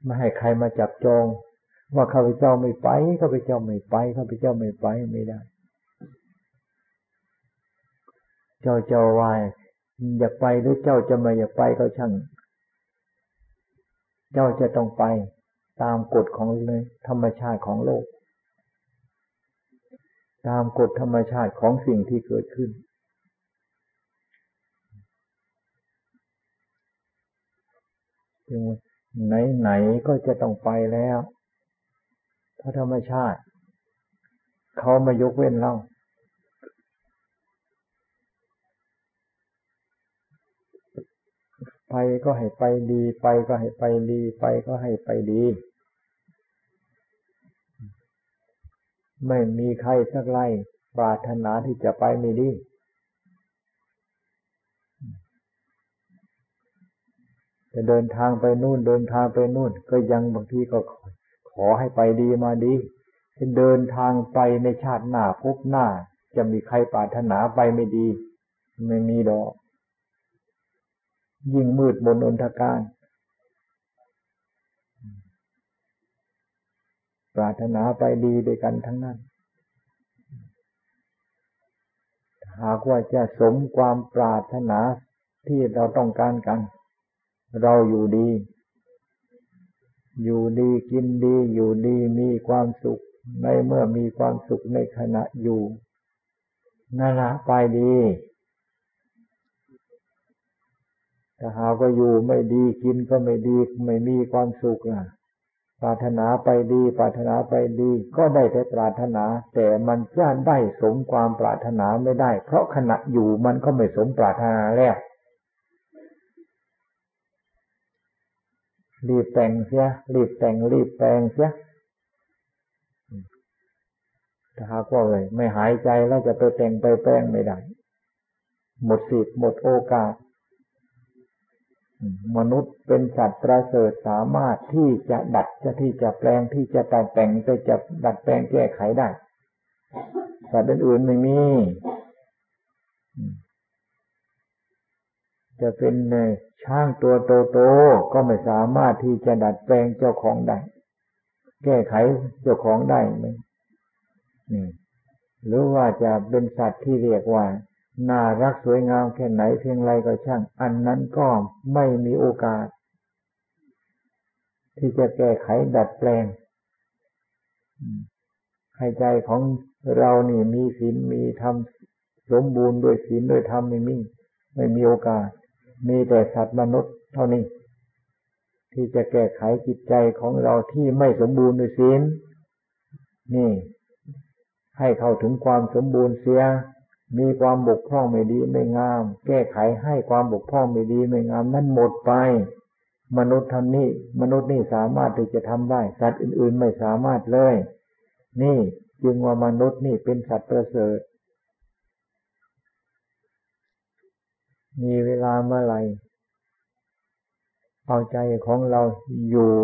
ไม่ให้ใครมาจับจองว่าข้าพเจ้าไม่ไปข้าพเจ้าไม่ไปข้าพเจ้าไม่ไปไม่ได้เจ้าเจ้าวายอยากไปหรือเจ้าจะไม่อยากไปก็ช่างเจ้าจะต้องไปตามกฎของธรรมชาติของโลกตามกฎธรรมชาติของสิ่งที่เกิดขึ้นไหนๆก็จะต้องไปแล้วเพราะธรรมชาติเขามายกเว้นเราไปก็ให้ไปดีไปก็ให้ไปดีไปก็ให้ไปดีไม่มีใครสักไล่ปรารถนาที่จะไปไม่ดีจะเดินทางไปนู่นเดินทางไปนู่นก็ยังบางทีก็ขอให้ไปดีมาดีจะเดินทางไปในชาติหน้าพบหน้าจะมีใครปรารถนาไปไม่ดีไม่มีดอกยิ่งมืดมนอนทการปรารถนาไปดีด้วยกันทั้งนั้นหากว่าจะสมความปรารถนาที่เราต้องการกันเราอยู่ดีอยู่ดีกินดีอยู่ดีมีความสุขในเมื่อมีความสุขในขณะอยู่นั่นละไปดีถ้าหาก็อยู่ไม่ดีกินก็ไม่ดีไม่มีความสุขนะปรารถนาไปดีปรารถนาไปดีก็ได้แต่ปรารถนาแต่มันจะได้สมความปรารถนาไม่ได้เพราะขณะอยู่มันก็ไม่สมปรารถนาแล้วรีบแต่งเสียรีบแต่งรีบแปลงเสียถ้าหากว่าเลยไม่หายใจแล้วจะไปแต่งไปแปลงไม่ได้หมดสิทธิ์หมดโอกาสมนุษย์เป็นสัตว์ประเสริฐสามารถที่จะดัดจะที่จะแปลงที่จะแต่งแต่งจะจะดัดแปลงแก้ไขได้สัตว์อื่นๆไม่มีจะเป็นช้างตัวโตๆก็ไม่สามารถที่จะดัดแปลงเจ้าของได้แก้ไขเจ้าของได้ไหมนี่หรือว่าจะเป็นสัตว์ที่เรียกว่าน่ารักสวยงามแค่ไหนเพียงไรก็ช่างอันนั้นก็ไม่มีโอกาสที่จะแก้ไขดัดแปลง ให้ใจของเรานี่มีศีลมีธรรมสมบูรณ์ด้วยศีลด้วยธรรมไม่มีไม่มีโอกาสมีแต่สัตว์มนุษย์เท่านี้ที่จะแก้ไขจิตใจของเราที่ไม่สมบูรณ์ด้วยศีลนี่ให้เข้าถึงความสมบูรณ์เสียมีความบกพร่องไม่ดีไม่งามแก้ไขให้ความบกพร่องไม่ดีไม่งามนั้นหมดไปมนุษย์ท่านนี้มนุษย์นี่สามารถที่จะทำได้สัตว์อื่นๆไม่สามารถเลยนี่จึงว่ามนุษย์นี่เป็นสัตว์ประเสริฐมีเวลาเมื่อไหร่เอาใจของเราอยู่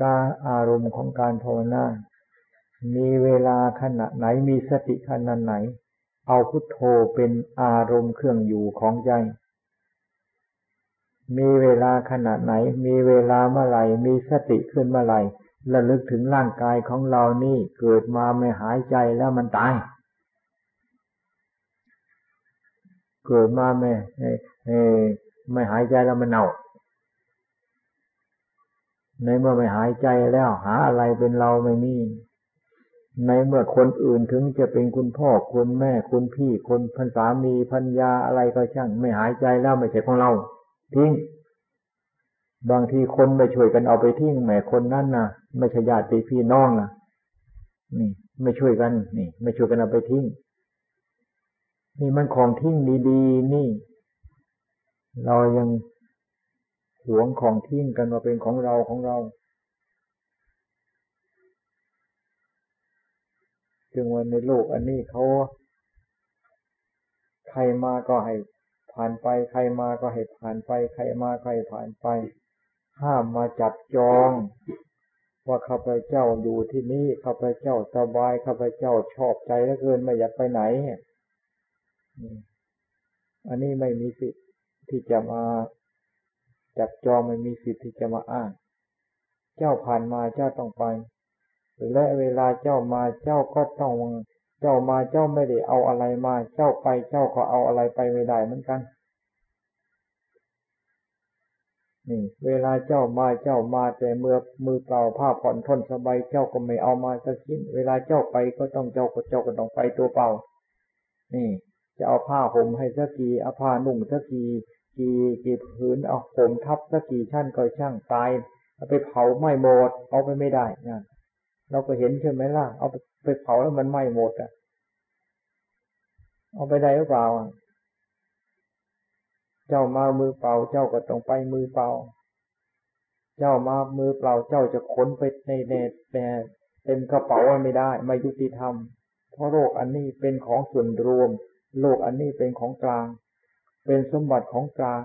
กับอารมณ์ของการภาวนามีเวลาขณะไหนมีสติขณะไหนเอาพุทโธเป็นอารมณ์เครื่องอยู่ของใจมีเวลาขณะไหนมีเวลาเมื่อไหร่มีสติขึ้นเมื่อไหร่ระลึกถึงร่างกายของเรานี่เกิดมาไม่หายใจแล้วมันตายเกิดมาไม่ไม่หายใจแล้วมันเน่าในเมื่อไม่หายใจแล้วหาอะไรเป็นเราไม่มีในเมื่อคนอื่นถึงจะเป็นคุณพ่อคุณแม่คุณพี่คนพันสามีพันยาอะไรก็ช่างไม่หายใจแล้วไม่ใช่ของเราทิ้งบางทีคนไม่ช่วยกันเอาไปทิ้งแหมคนนั้นนะไม่ใช่ญาติพี่น้องนะนี่ไม่ช่วยกันนี่ไม่ช่วยกันเอาไปทิ้งนี่มันของทิ้งดีๆนี่เรายังหวงของทิ้งกันมาเป็นของเราของเราจึงวันในโลกอันนี้เขาใครมาก็ให้ผ่านไปใครมาก็ให้ผ่านไปใครมาก็ให้ผ่านไปห้ามมาจับจองว่าข้าพเจ้าอยู่ที่นี่ข้าพเจ้าสบายข้าพเจ้าชอบใจเหลือเกินไม่อยากไปไหนอันนี้ไม่มีสิทธิ์ที่จะมาจับจองไม่มีสิทธิ์ที่จะมาอ้างเจ้าผ่านมาเจ้าต้องไปและเวลาเจ้ามาเจ้าก็ต้องเจ้ามาเจ้าไม่ได้เอาอะไรมาเจ้าไปเจ้าก็เอาอะไรไปไม่ได้เหมือนกันนี่เวลาเจ้ามาเจ้ามาแต่เมื่อมือเปล่าผ้าผ่อนทนสบายเจ้าก็ไม่เอามาสักชิ้นเวลาเจ้าไปก็ต้องเจ้าก็เจ้าก็ต้องไปตัวเปล่านี่จะเอาผ้าห่มให้สักกี่เอาผ้านุ่งสักกี่กี่กี่ผืนเอาห่มทับสักกี่ชั้นก็ช่างตายเอาไปเผาไหม้หมดเอาไปไม่ได้นะเราก็เห็นใช่ไหมล่ะเอาไปเผาแล้วมันไหม้หมดอ่ะเอาไปได้หรือเปล่าเจ้ามามือเปล่าเจ้าก็ต้องไปมือเปล่าเจ้ามามือเปล่าเจ้าจะขนไปในเนตแต่เต็มกระเป๋าไม่ได้ไม่ยุติธรรมเพราะโลกอันนี้เป็นของส่วนรวมโลกอันนี้เป็นของกลางเป็นสมบัติของกลาง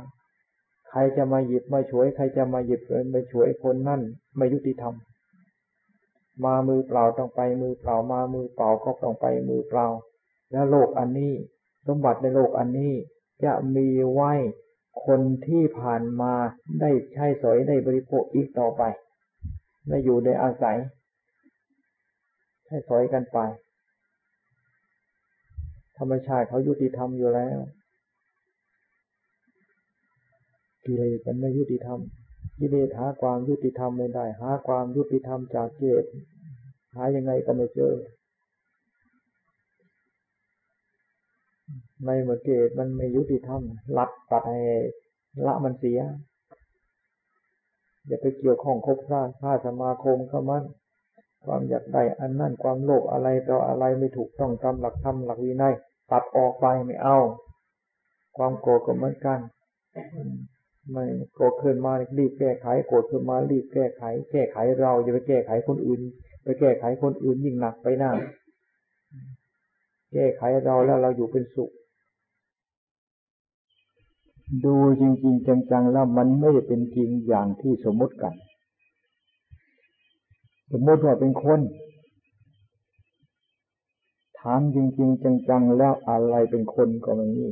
ใครจะมาหยิบมาฉวยใครจะมาหยิบมาฉวยคนนั่นไม่ยุติธรรมมามือเปล่าต้องไปมือเปล่ามามือเปล่าก็ต้องไปมือเปล่าแล้วโลกอันนี้สมบัติในโลกอันนี้จะมีไว้คนที่ผ่านมาได้ใช้สอยได้บริโภคอีกต่อไปได้อยู่ได้อาศัยใช้สอยกันไปธรรมชาติเขายุติธรรมอยู่แล้วกิเลสมันไม่ยุติธรรมกิเลสหาความยุติธรรมไม่ได้หาความยุติธรรมจากกิเลสหายังไงก็ไม่เจอในเมื่อกิเลสมันไม่ยุติธรรมละตัดให้ละมันเสียอย่าไปเกี่ยวข้องคบค้าค้าสมาคมกับมันความอยากได้อันนั้นความโลภอะไรต่ออะไรไม่ถูกต้องตามหลักธรรมหลักวินัยตัดออกไปไม่เอาความโกรธก็เหมือนกันไม่โกรธขึ้นมารีบแก้ไขโกรธขึ้นมารีบแก้ไขแก้ไขเราอย่าไปแก้ไขคนอื่นไปแก้ไขคนอื่นยิ่งหนักไปหน้าแก้ไขเราแล้วเราอยู่เป็นสุขดูจริงๆจังๆแล้วมันไม่ได้เป็นจริงอย่างที่สมมติกันสมมติว่าเป็นคนถามจริงๆจังๆแล้วอะไรเป็นคนก็ไม่มี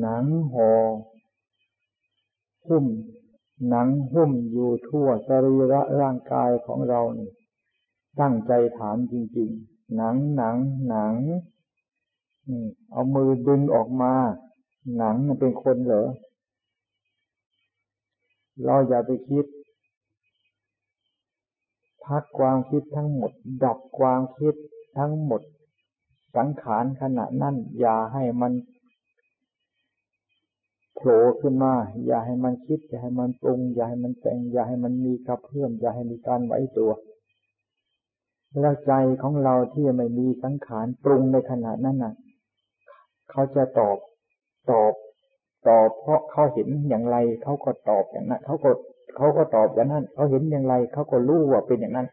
หนังห่อหุ้มหนังหุ้มอยู่ทั่วสรีระร่างกายของเรานี่ตั้งใจถามจริงๆหนังหนังหนังนี่เอามือดึงออกมาหนังมันเป็นคนเหรอเราอย่าไปคิด พักความคิดทั้งหมดดับความคิดทั้งหมดสังขารขณะนั้นอย่าให้มันโผล่ขึ้นมาอย่าให้มันคิดอย่าให้มันปรุงอย่าให้มันแต่งอย่าให้มันมีกระเพื่อมอย่าให้มีการไหวตัวแล้วใจของเราที่ไม่มีสังขารปรุงในขณะนั้นน่ะเขาจะตอบตอบตอบเพราะเขาเห็นอย่างไรเขาก็ตอบอย่างนั้นเขาก็เขาก็ตอบอย่างนั้นเขาเห็นอย่างไรเขาก็รู้ว่าเป็นอย่างนั้น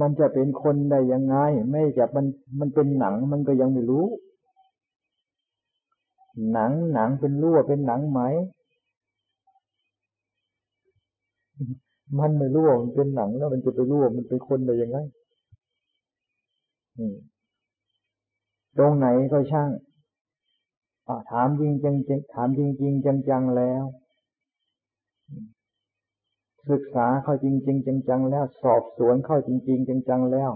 มันจะเป็นคนได้ยังไงไม่จะมันมันเป็นหนังมันก็ยังไม่รู้หนังหนังเป็นรู้ว่าเป็นหนังไหมมันไม่รู้ว่ามันเป็นหนังแล้วมันจะไปรู้ว่ามันเป็นคนได้ยังไงตรงไหนก็ช่างถามจริงจริงถามจริงจริงจังๆแล้วศึกษาเข้าจริงจริงจังๆแล้วสอบสวนเข้าจริงจริงจังๆแล้ว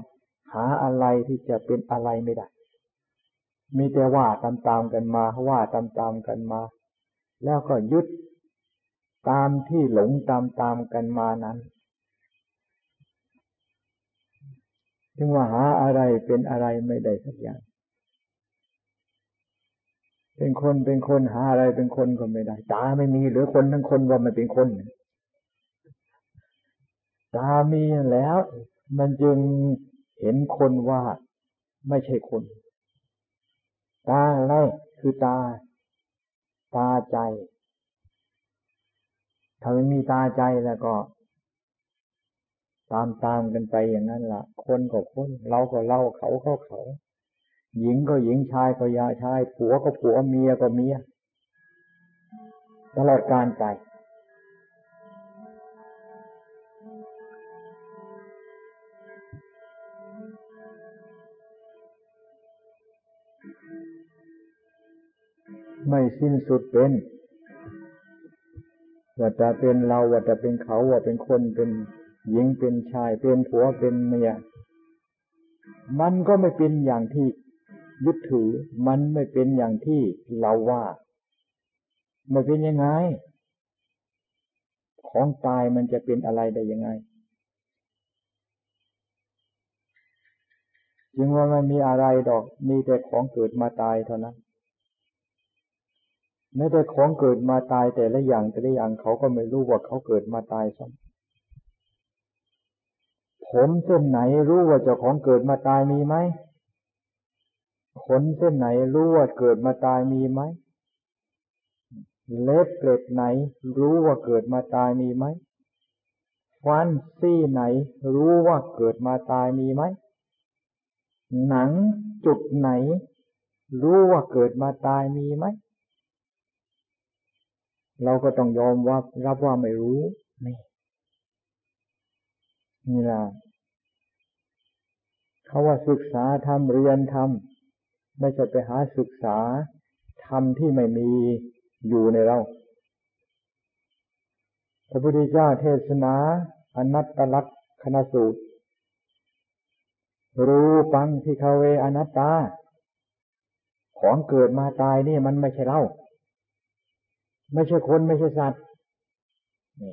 หาอะไรที่จะเป็นอะไรไม่ได้มีแต่ว่าตามๆกันมาว่าตามๆกันมาแล้วก็ยึดตามที่หลงตามๆกันมานั้นจึงว่าหาอะไรเป็นอะไรไม่ได้สักอย่างเป็นคนเป็นคนหาอะไรเป็นคนก็ไม่ได้ตาไม่มีหรือคนทั้งคนว่ามันเป็นคนตามีแล้วมันจึงเห็นคนว่าไม่ใช่คนตาอะไรคือตาตาใจถ้าไม่มีตาใจแล้วก็ตามตามกันไปอย่างนั้นล่ะคนก็คนเราก็เราเขาก็เขาหญิงก็หญิงชายก็ยาชายผัวก็ผัวเมียก็เมียตลอดกาลไปไม่สิ้นสุดเป็นว่าจะเป็นเราว่าจะเป็นเขาว่าเป็นคนเป็นหญิงเป็นชายเป็นผัวเป็นเมียมันก็ไม่เป็นอย่างที่ยึดถือมันไม่เป็นอย่างที่เราว่ามันเป็นยังไงของตายมันจะเป็นอะไรได้ยังไงจึงว่ามันมีอะไรดอกมีแต่ของเกิดมาตายเท่านั้นแม้แต่ของเกิดมาตายแต่ละอย่างแต่ละอย่างเขาก็ไม่รู้ว่าเขาเกิดมาตายซ้ำผมเส้นไหนรู้ว่าเจ้าของเกิดมาตายมีไหมขนเส้นไหนรู้ว่าเกิดมาตายมีไหมเล็บเกล็ดไหนรู้ว่าเกิดมาตายมีไหมฟันซี่ไหนรู้ว่าเกิดมาตายมีไหมหนังจุดไหนรู้ว่าเกิดมาตายมีไหมเราก็ต้องยอมว่ารับว่าไม่รู้นี่นี่ล่ะเขาว่าศึกษาธรรมเรียนธรรมไม่ใช่ไปหาศึกษาธรรมที่ไม่มีอยู่ในเราพระพุทธเจ้าเทศนาอนัตตลักขณสูตรรู้ปังที่เขาเวอนัตตาของเกิดมาตายนี่มันไม่ใช่เราไม่ใช่คนไม่ใช่สัตว์นี่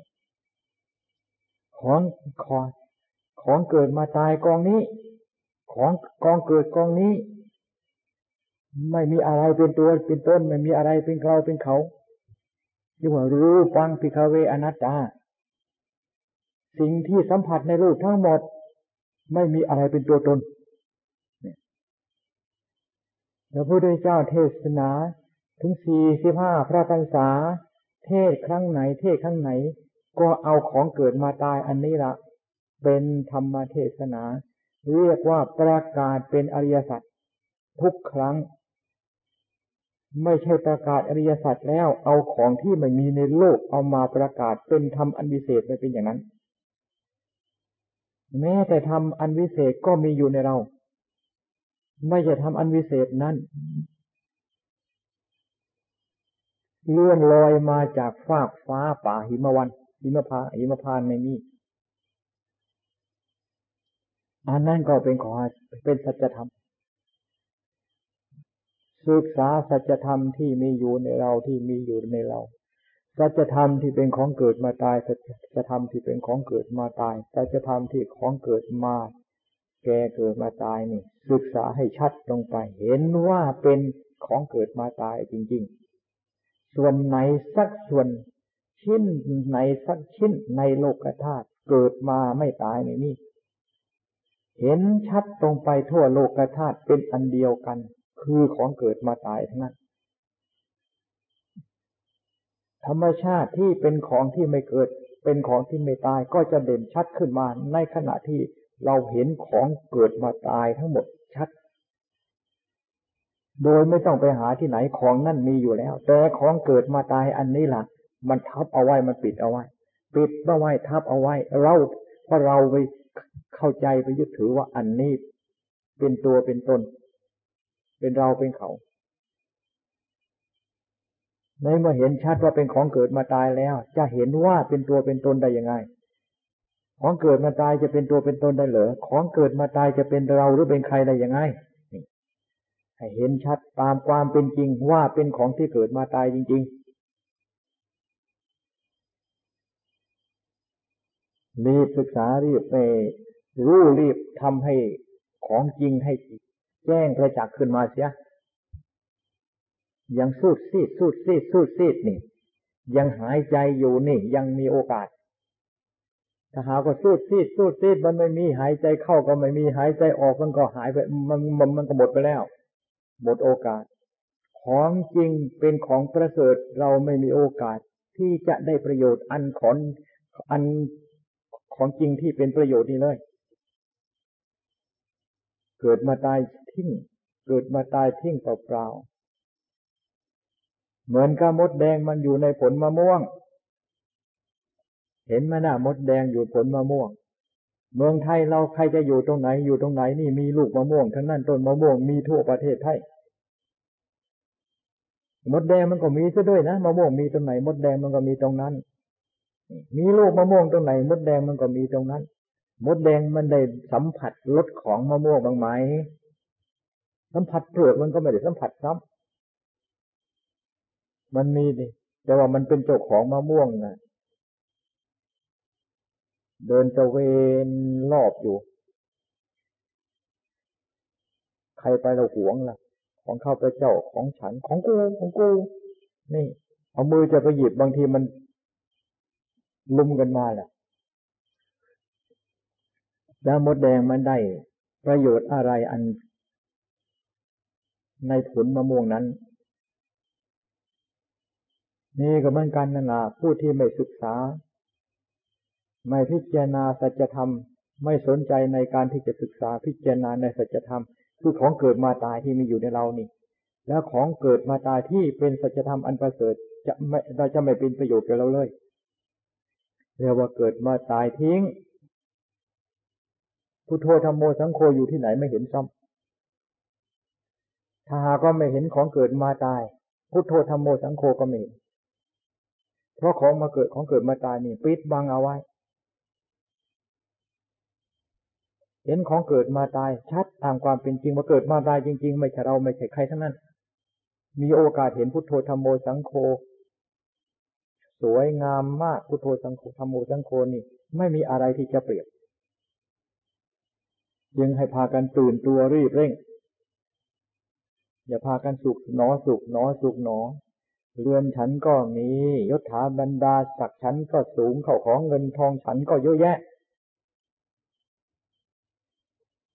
ของของของเกิดมาตายกองนี้ของกองเกิดกองนี้ไม่มีอะไรเป็นตัวเป็นต้นไม่มีอะไรเป็นเราเป็นเขาที่ว่ารู้ฟังพิฆเวอนัตตาสิ่งที่สัมผัสในรูปทั้งหมดไม่มีอะไรเป็นตัวตนนี่พระพุทธเจ้าเทศนาถึงสี่สิบห้าพระพรรษาเทศครั้งไหนเทศครั้งไหนก็เอาของเกิดมาตายอันนี้ละเป็นธรรมเทศนาเรียกว่าประกาศเป็นอริยสัจทุกครั้งไม่ใช่ประกาศอริยสัจแล้วเอาของที่ไม่มีในโลกเอามาประกาศเป็นธรรมอันวิเศษไม่เป็นอย่างนั้นแม้แต่ธรรมอันวิเศษก็มีอยู่ในเราไม่ใช่ธรรมอันวิเศษนั้นเลื่อนลอยมาจากฟากฟ้าป่าหิมวันหิมพาหิมพานไม่มีอันนั้นก็เป็นของเป็นสัจธรรมศึกษาสัจธรรมที่มีอยู่ในเราที่มีอยู่ในเรา สัจธรรมที่เป็นของเกิดมาตายสัจธรรมที่เป็นของเกิดมาตายสัจธรรมที่ของเกิดมาแก่เกิดมาตายนี่ศึกษาให้ชัดลงไปเห็นว่าเป็นของเกิดมาตายจริงๆส่วนไหนสักส่วนชิ้นไหนสักชิ้นในโลกธาตุเกิดมาไม่ตายนี่นี่เห็นชัดตรงไปทั่วโลกธาตุเป็นอันเดียวกันคือของเกิดมาตายทั้งนั้นธรรมชาติที่เป็นของที่ไม่เกิดเป็นของที่ไม่ตายก็จะเด่นชัดขึ้นมาในขณะที่เราเห็นของเกิดมาตายทั้งหมดชัดโดยไม่ต้องไปหาที่ไหนของนั่นมีอยู่แล้วแต่ของเกิดมาตายอันนี้ล่ะมันทับเอาไว้มันปิดเอาไว้ปิดเอาไว้ทับเอาไว้เราเพราะเราไปเข้าใจไปยึดถือว่าอันนี้เป็นตัวเป็นตนเป็นเราเป็นเขาในเมื่อเห็นชัดว่าเป็นของเกิดมาตายแล้วจะเห็นว่าเป็นตัวเป็นตนได้ยังไงของเกิดมาตายจะเป็นตัวเป็นตนได้เหรอของเกิดมาตายจะเป็นเราหรือเป็นใครได้ยังไงให้เห็นชัดตามความเป็นจริงว่าเป็นของที่เกิดมาตายจริงๆรีบศึกษารีบไปรู้รีบทำให้ของจริงให้แจ้งประจักษ์ขึ้นมาเสียยังสูดซีดสูดซีดสูดซีดนี่ยังหายใจอยู่นี่ยังมีโอกาสถ้าหาก็สูดซีดสูดซีดมันไม่มีหายใจเข้าก็ไม่มีหายใจออกมันก็หายไปมันมันมันก็หมดไปแล้วหมดโอกาสของจริงเป็นของประเสริฐเราไม่มีโอกาสที่จะได้ประโยชน์อันของอันของจริงที่เป็นประโยชน์นี่เลยเกิดมาตายทิ้งเกิดมาตายทิ้งเปล่าๆเหมือนกับมดแดงมันอยู่ในผลมะม่วงเห็นไหมนะมดแดงอยู่ผลมะม่วงเมืองไทยเราใครจะอยู่ตรงไหนอยู่ตรงไหนนี่มีลูกมะม่วงทั้งนั้นต้นมะม่วงมีทั่วประเทศไทยมดแดงมันก็มีซะด้วยนะมะม่วงมีตรงไหนมดแดงมันก็มีตรงนั้นมีลูกมะม่วงตรงไหนมดแดงมันก็มีตรงนั้นมดแดงมันได้สัมผัสรสของมะม่วงบ้างไหมสัมผัสเปลือกมันก็ไม่ได้สัมผัสซ้ำมันมีดิแต่ว่ามันเป็นเจ้าของมะม่วงนะเดินตะเวนรอบอยู่ใครไปเราหวงล่ะของข้าพเจ้าของฉันของกูของกูนี่เอามือจะไปหยิบบางทีมันลุมกันมาแหละแล้วมดแดงมันได้ประโยชน์อะไรอันในผลมะม่วงนั้นนี่ก็เหมือนกันนั่นแหละผู้ที่ไม่ศึกษาไม่พิจารณาสัจธรรมไม่สนใจในการที่จะศึกษาพิจารณาในสัจธรรมคือของเกิดมาตายที่มีอยู่ในเรานี่แล้วของเกิดมาตายที่เป็นสัจธรรมอันประเสริฐจะไม่เราจะไม่เป็นประโยชน์กับเราเลยเรียกว่าเกิดมาตายทิ้งพุทโธธัมโมสังโฆอยู่ที่ไหนไม่เห็นซ้ำถ้าหากว่าไม่เห็นของเกิดมาตายพุทโธธัมโมสังโฆก็ไม่เห็นเพราะของมาเกิดของเกิดมาตายนี่ปิดบังเอาไว้เห็นของเกิดมาตายชัดตามความเป็นจริงว่าเกิดมาตายจริงๆไม่ใช่เราไม่ใช่ใครทั้งนั้นมีโอกาสเห็นพุทโธธัมโมสังโฆสวยงามมากพุทโธธัมโมธัมโมสังโฆนี่ไม่มีอะไรที่จะเปรียบยังให้พากันตื่นตัวรีบเร่งอย่าพากันสุขหนอสุขหนอสุขหนอเรือนฉันก็มียศถาบรรดาศักดิ์ฉันก็สูงเข้าของเงินทองฉันก็เยอะแยะ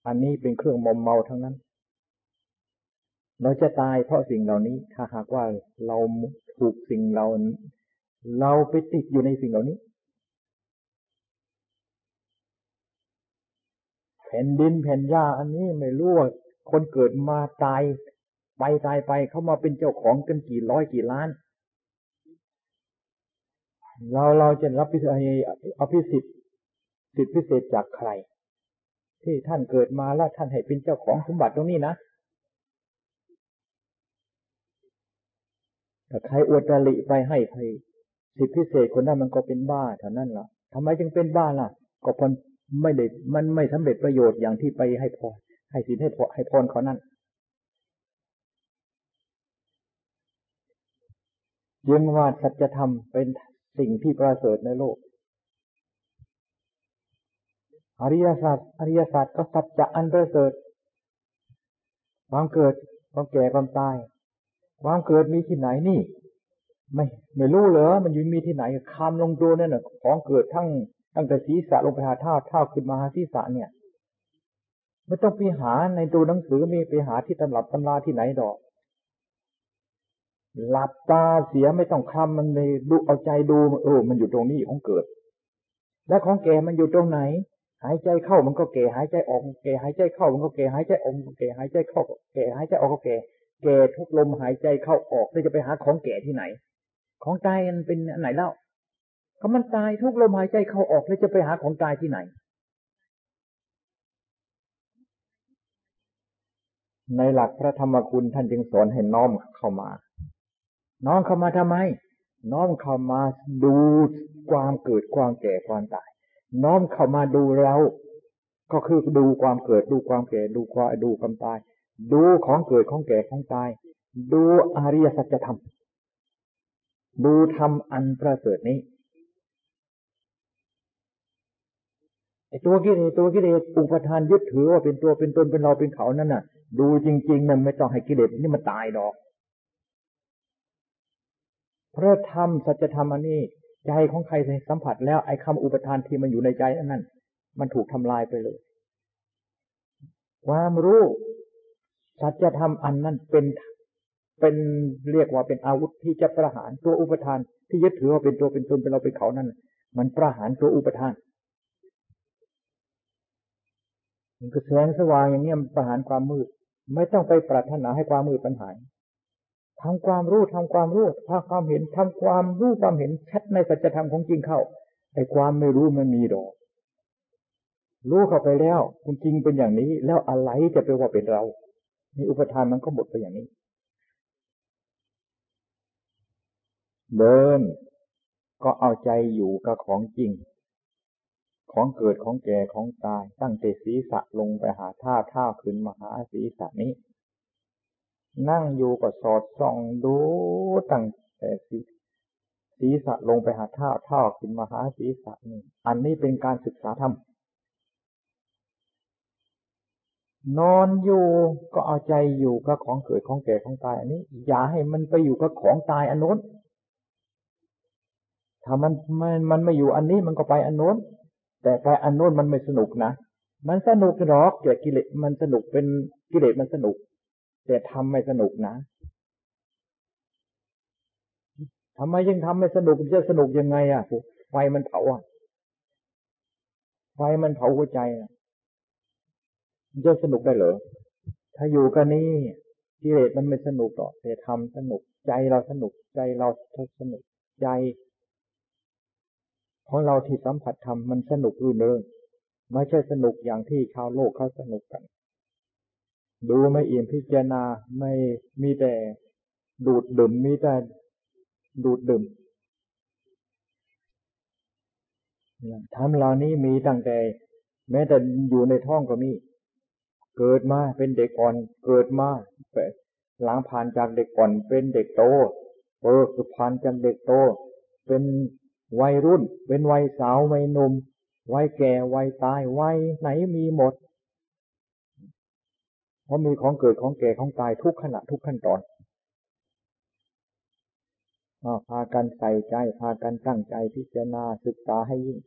อันนี้เป็นเครื่องมอมเมาทั้งนั้นเราจะตายเพราะสิ่งเหล่านี้ถ้าหากว่าเราถูกสิ่งเหล่านี้เราไปติดอยู่ในสิ่งเหล่านี้แผ่นดินแผ่นหญ้าอันนี้ไม่รู้ว่าคนเกิดมาตายไปตายไปเขามาเป็นเจ้าของกันกี่ร้อยกี่ล้านเราเราจะรับพิเศษอภิสิทธิ์สิทธิพิเศษจากใครที่ท่านเกิดมาแล้วท่านให้เป็นเจ้าของสมบัติตรงนี้นะแต่ใครอวดตลิไปให้ใครสิทธิพิเศษคนนั้นมันก็เป็นบ้าเท่านั้นล่ะทำไมจึงเป็นบ้าล่ะก็เพราะไม่ได้มันไม่สำเร็จประโยชน์อย่างที่ไปให้พรให้ศีลให้พรให้พรเขานั่น ยึดว่าสัจธรรมเป็นสิ่งที่ประเสริฐในโลกอริยสัจอริยสัจก็สัจจะอันประเสริฐความเกิดความแก่ความตายความเกิดมีที่ไหนนี่ไม่ไม่รู้เหรอมันอยู่มีที่ไหนคำลงตัวเนี่ยน่ะของเกิดทั้งตั้งแต่ศีรษะลงไปหาเท้าเท้าขึ้นมาหาศีรษะเนี่ยไม่ต้องไปหาในตัวหนังสือมีไปหาที่ตำรับตำราที่ไหนดอกหลับตาเสียไม่ต้องคลำมันเลยดูเอาใจดูเออมันอยู่ตรงนี้ของเกิดและของแก่มันอยู่ตรงไหนหายใจเข้ามันก็แก่หายใจออกแก่หายใจเข้ามันก็แก่หายใจออกแก่หายใจเข้าแก่หายใจออกก็แก่แก่ทุกลมหายใจเข้าออกแล้วจะไปหาของแก่ที่ไหนของตายมันเป็นอันไหนเล่าก็มันตายทุกลมหายใจเข้าออกแล้วจะไปหาของตายที่ไหนในหลักพระธรรมคุณท่านจึงสอนให้น้อมเข้ามาน้อมเข้ามาทำไมน้อมเข้ามาดูความเกิดความแก่ความตายน้อมเข้ามาดูแล้วก็คือดูความเกิดดูความแก่ดูความดูความตายดูของเกิดของแก่ของตายดูอริยสัจธรรมดูธรรมอันประเสริฐนี้ไอ้ตัวกิเลสตัวกิเลสอุปทานยึดถือว่าเป็นตัวเป็นตนเป็นเราเป็นเขานั่นน่ะดูจริงๆมันไม่ต้องให้กิเลสนี่มันตายดอกพระธรรมสัจธรรมอันนี้ใจของใครสัมผัสแล้วไอ้คำอุปทานที่มันอยู่ในใจนั่นมันถูกทำลายไปเลยความรู้สัจธรรมอันนั้นเป็นเป็นเรียกว่าเป็นอาวุธที่จะประหารตัวอุปทานที่ยึดถือว่าเป็นตัวเป็นตนเป็นเราเป็นเขานั่นมันประหารตัวอุปทานมันก็แสงสว่างอย่างนี้มันประหารความมืดไม่ต้องไปปรารถนาให้ความมืดมันหายทำความรู้ทำความรู้ทำความเห็นทำความรู้ความเห็นชัดในสัจธรรมของจริงเข้าไอ้ความไม่รู้มันมีดอกรู้เข้าไปแล้วจริงเป็นอย่างนี้แล้วอะไรจะไปว่าเป็นเรามีอุปทานมันก็หมดไปอย่างนี้เดินก็เอาใจอยู่กับของจริงของเกิดของแก่ของตายตั้งแต่ศีรษะลงไปหาท่าท่าขึ้นมาหาศีรษะนี้นั่งอยู่ก็สอดส่องดูตั้งแต่ศีรษะลงไปหาเท้าเท้าขึ้นมาหาศีรษะนี่อันนี้เป็นการศึกษาธรรมนอนอยู่ก็เอาใจอยู่กับของเกิดของแก่ของตายอันนี้อย่าให้มันไปอยู่กับของตายอันโน้นถ้ามันมันมันไม่อยู่อันนี้มันก็ไปอันโน้นแต่ไปอันโน้นมันไม่สนุกนะมันสนุกหรอกแต่กิเลสมันสนุกเป็นกิเลสมันสนุกแต่ทำไม่สนุกนะทำไมยังทำไม่สนุกจะสนุกยังไงอ่ะไฟมันเผาอ่ะไฟมันเผาหัวใจอ่ะจะสนุกได้เหรอถ้าอยู่กันนี่กิเลสมันไม่สนุกหรอกแต่ทำสนุกใจเราสนุกใจเราสนุกใจของเราที่สัมผัสธรรมมันสนุกรื่นเริงไม่ใช่สนุกอย่างที่ชาวโลกเขาสนุกกันดูไม่อิ่มพิจารณาไม่มีแต่ดูดดื่มมีแต่ดูดดื่มธรรมเหล่านี้มีตั้งแต่แม้แต่อยู่ในท้องก็มีเกิดมาเป็นเด็กอ่อนเกิดมาหลังผ่านจากเด็กอ่อนเป็นเด็กโตเออผ่านจากเด็กโตเป็นวัยรุ่นเป็นวัยสาววัยหนุ่มวัยแก่วัยตายวัยไหนมีหมดเพราะมีของเกิดของแก่ของตายทุกขณะทุกขั้นตอนพากันใส่ใจพากันตั้งใจพิจารณาศึกษาให้ยิ่ง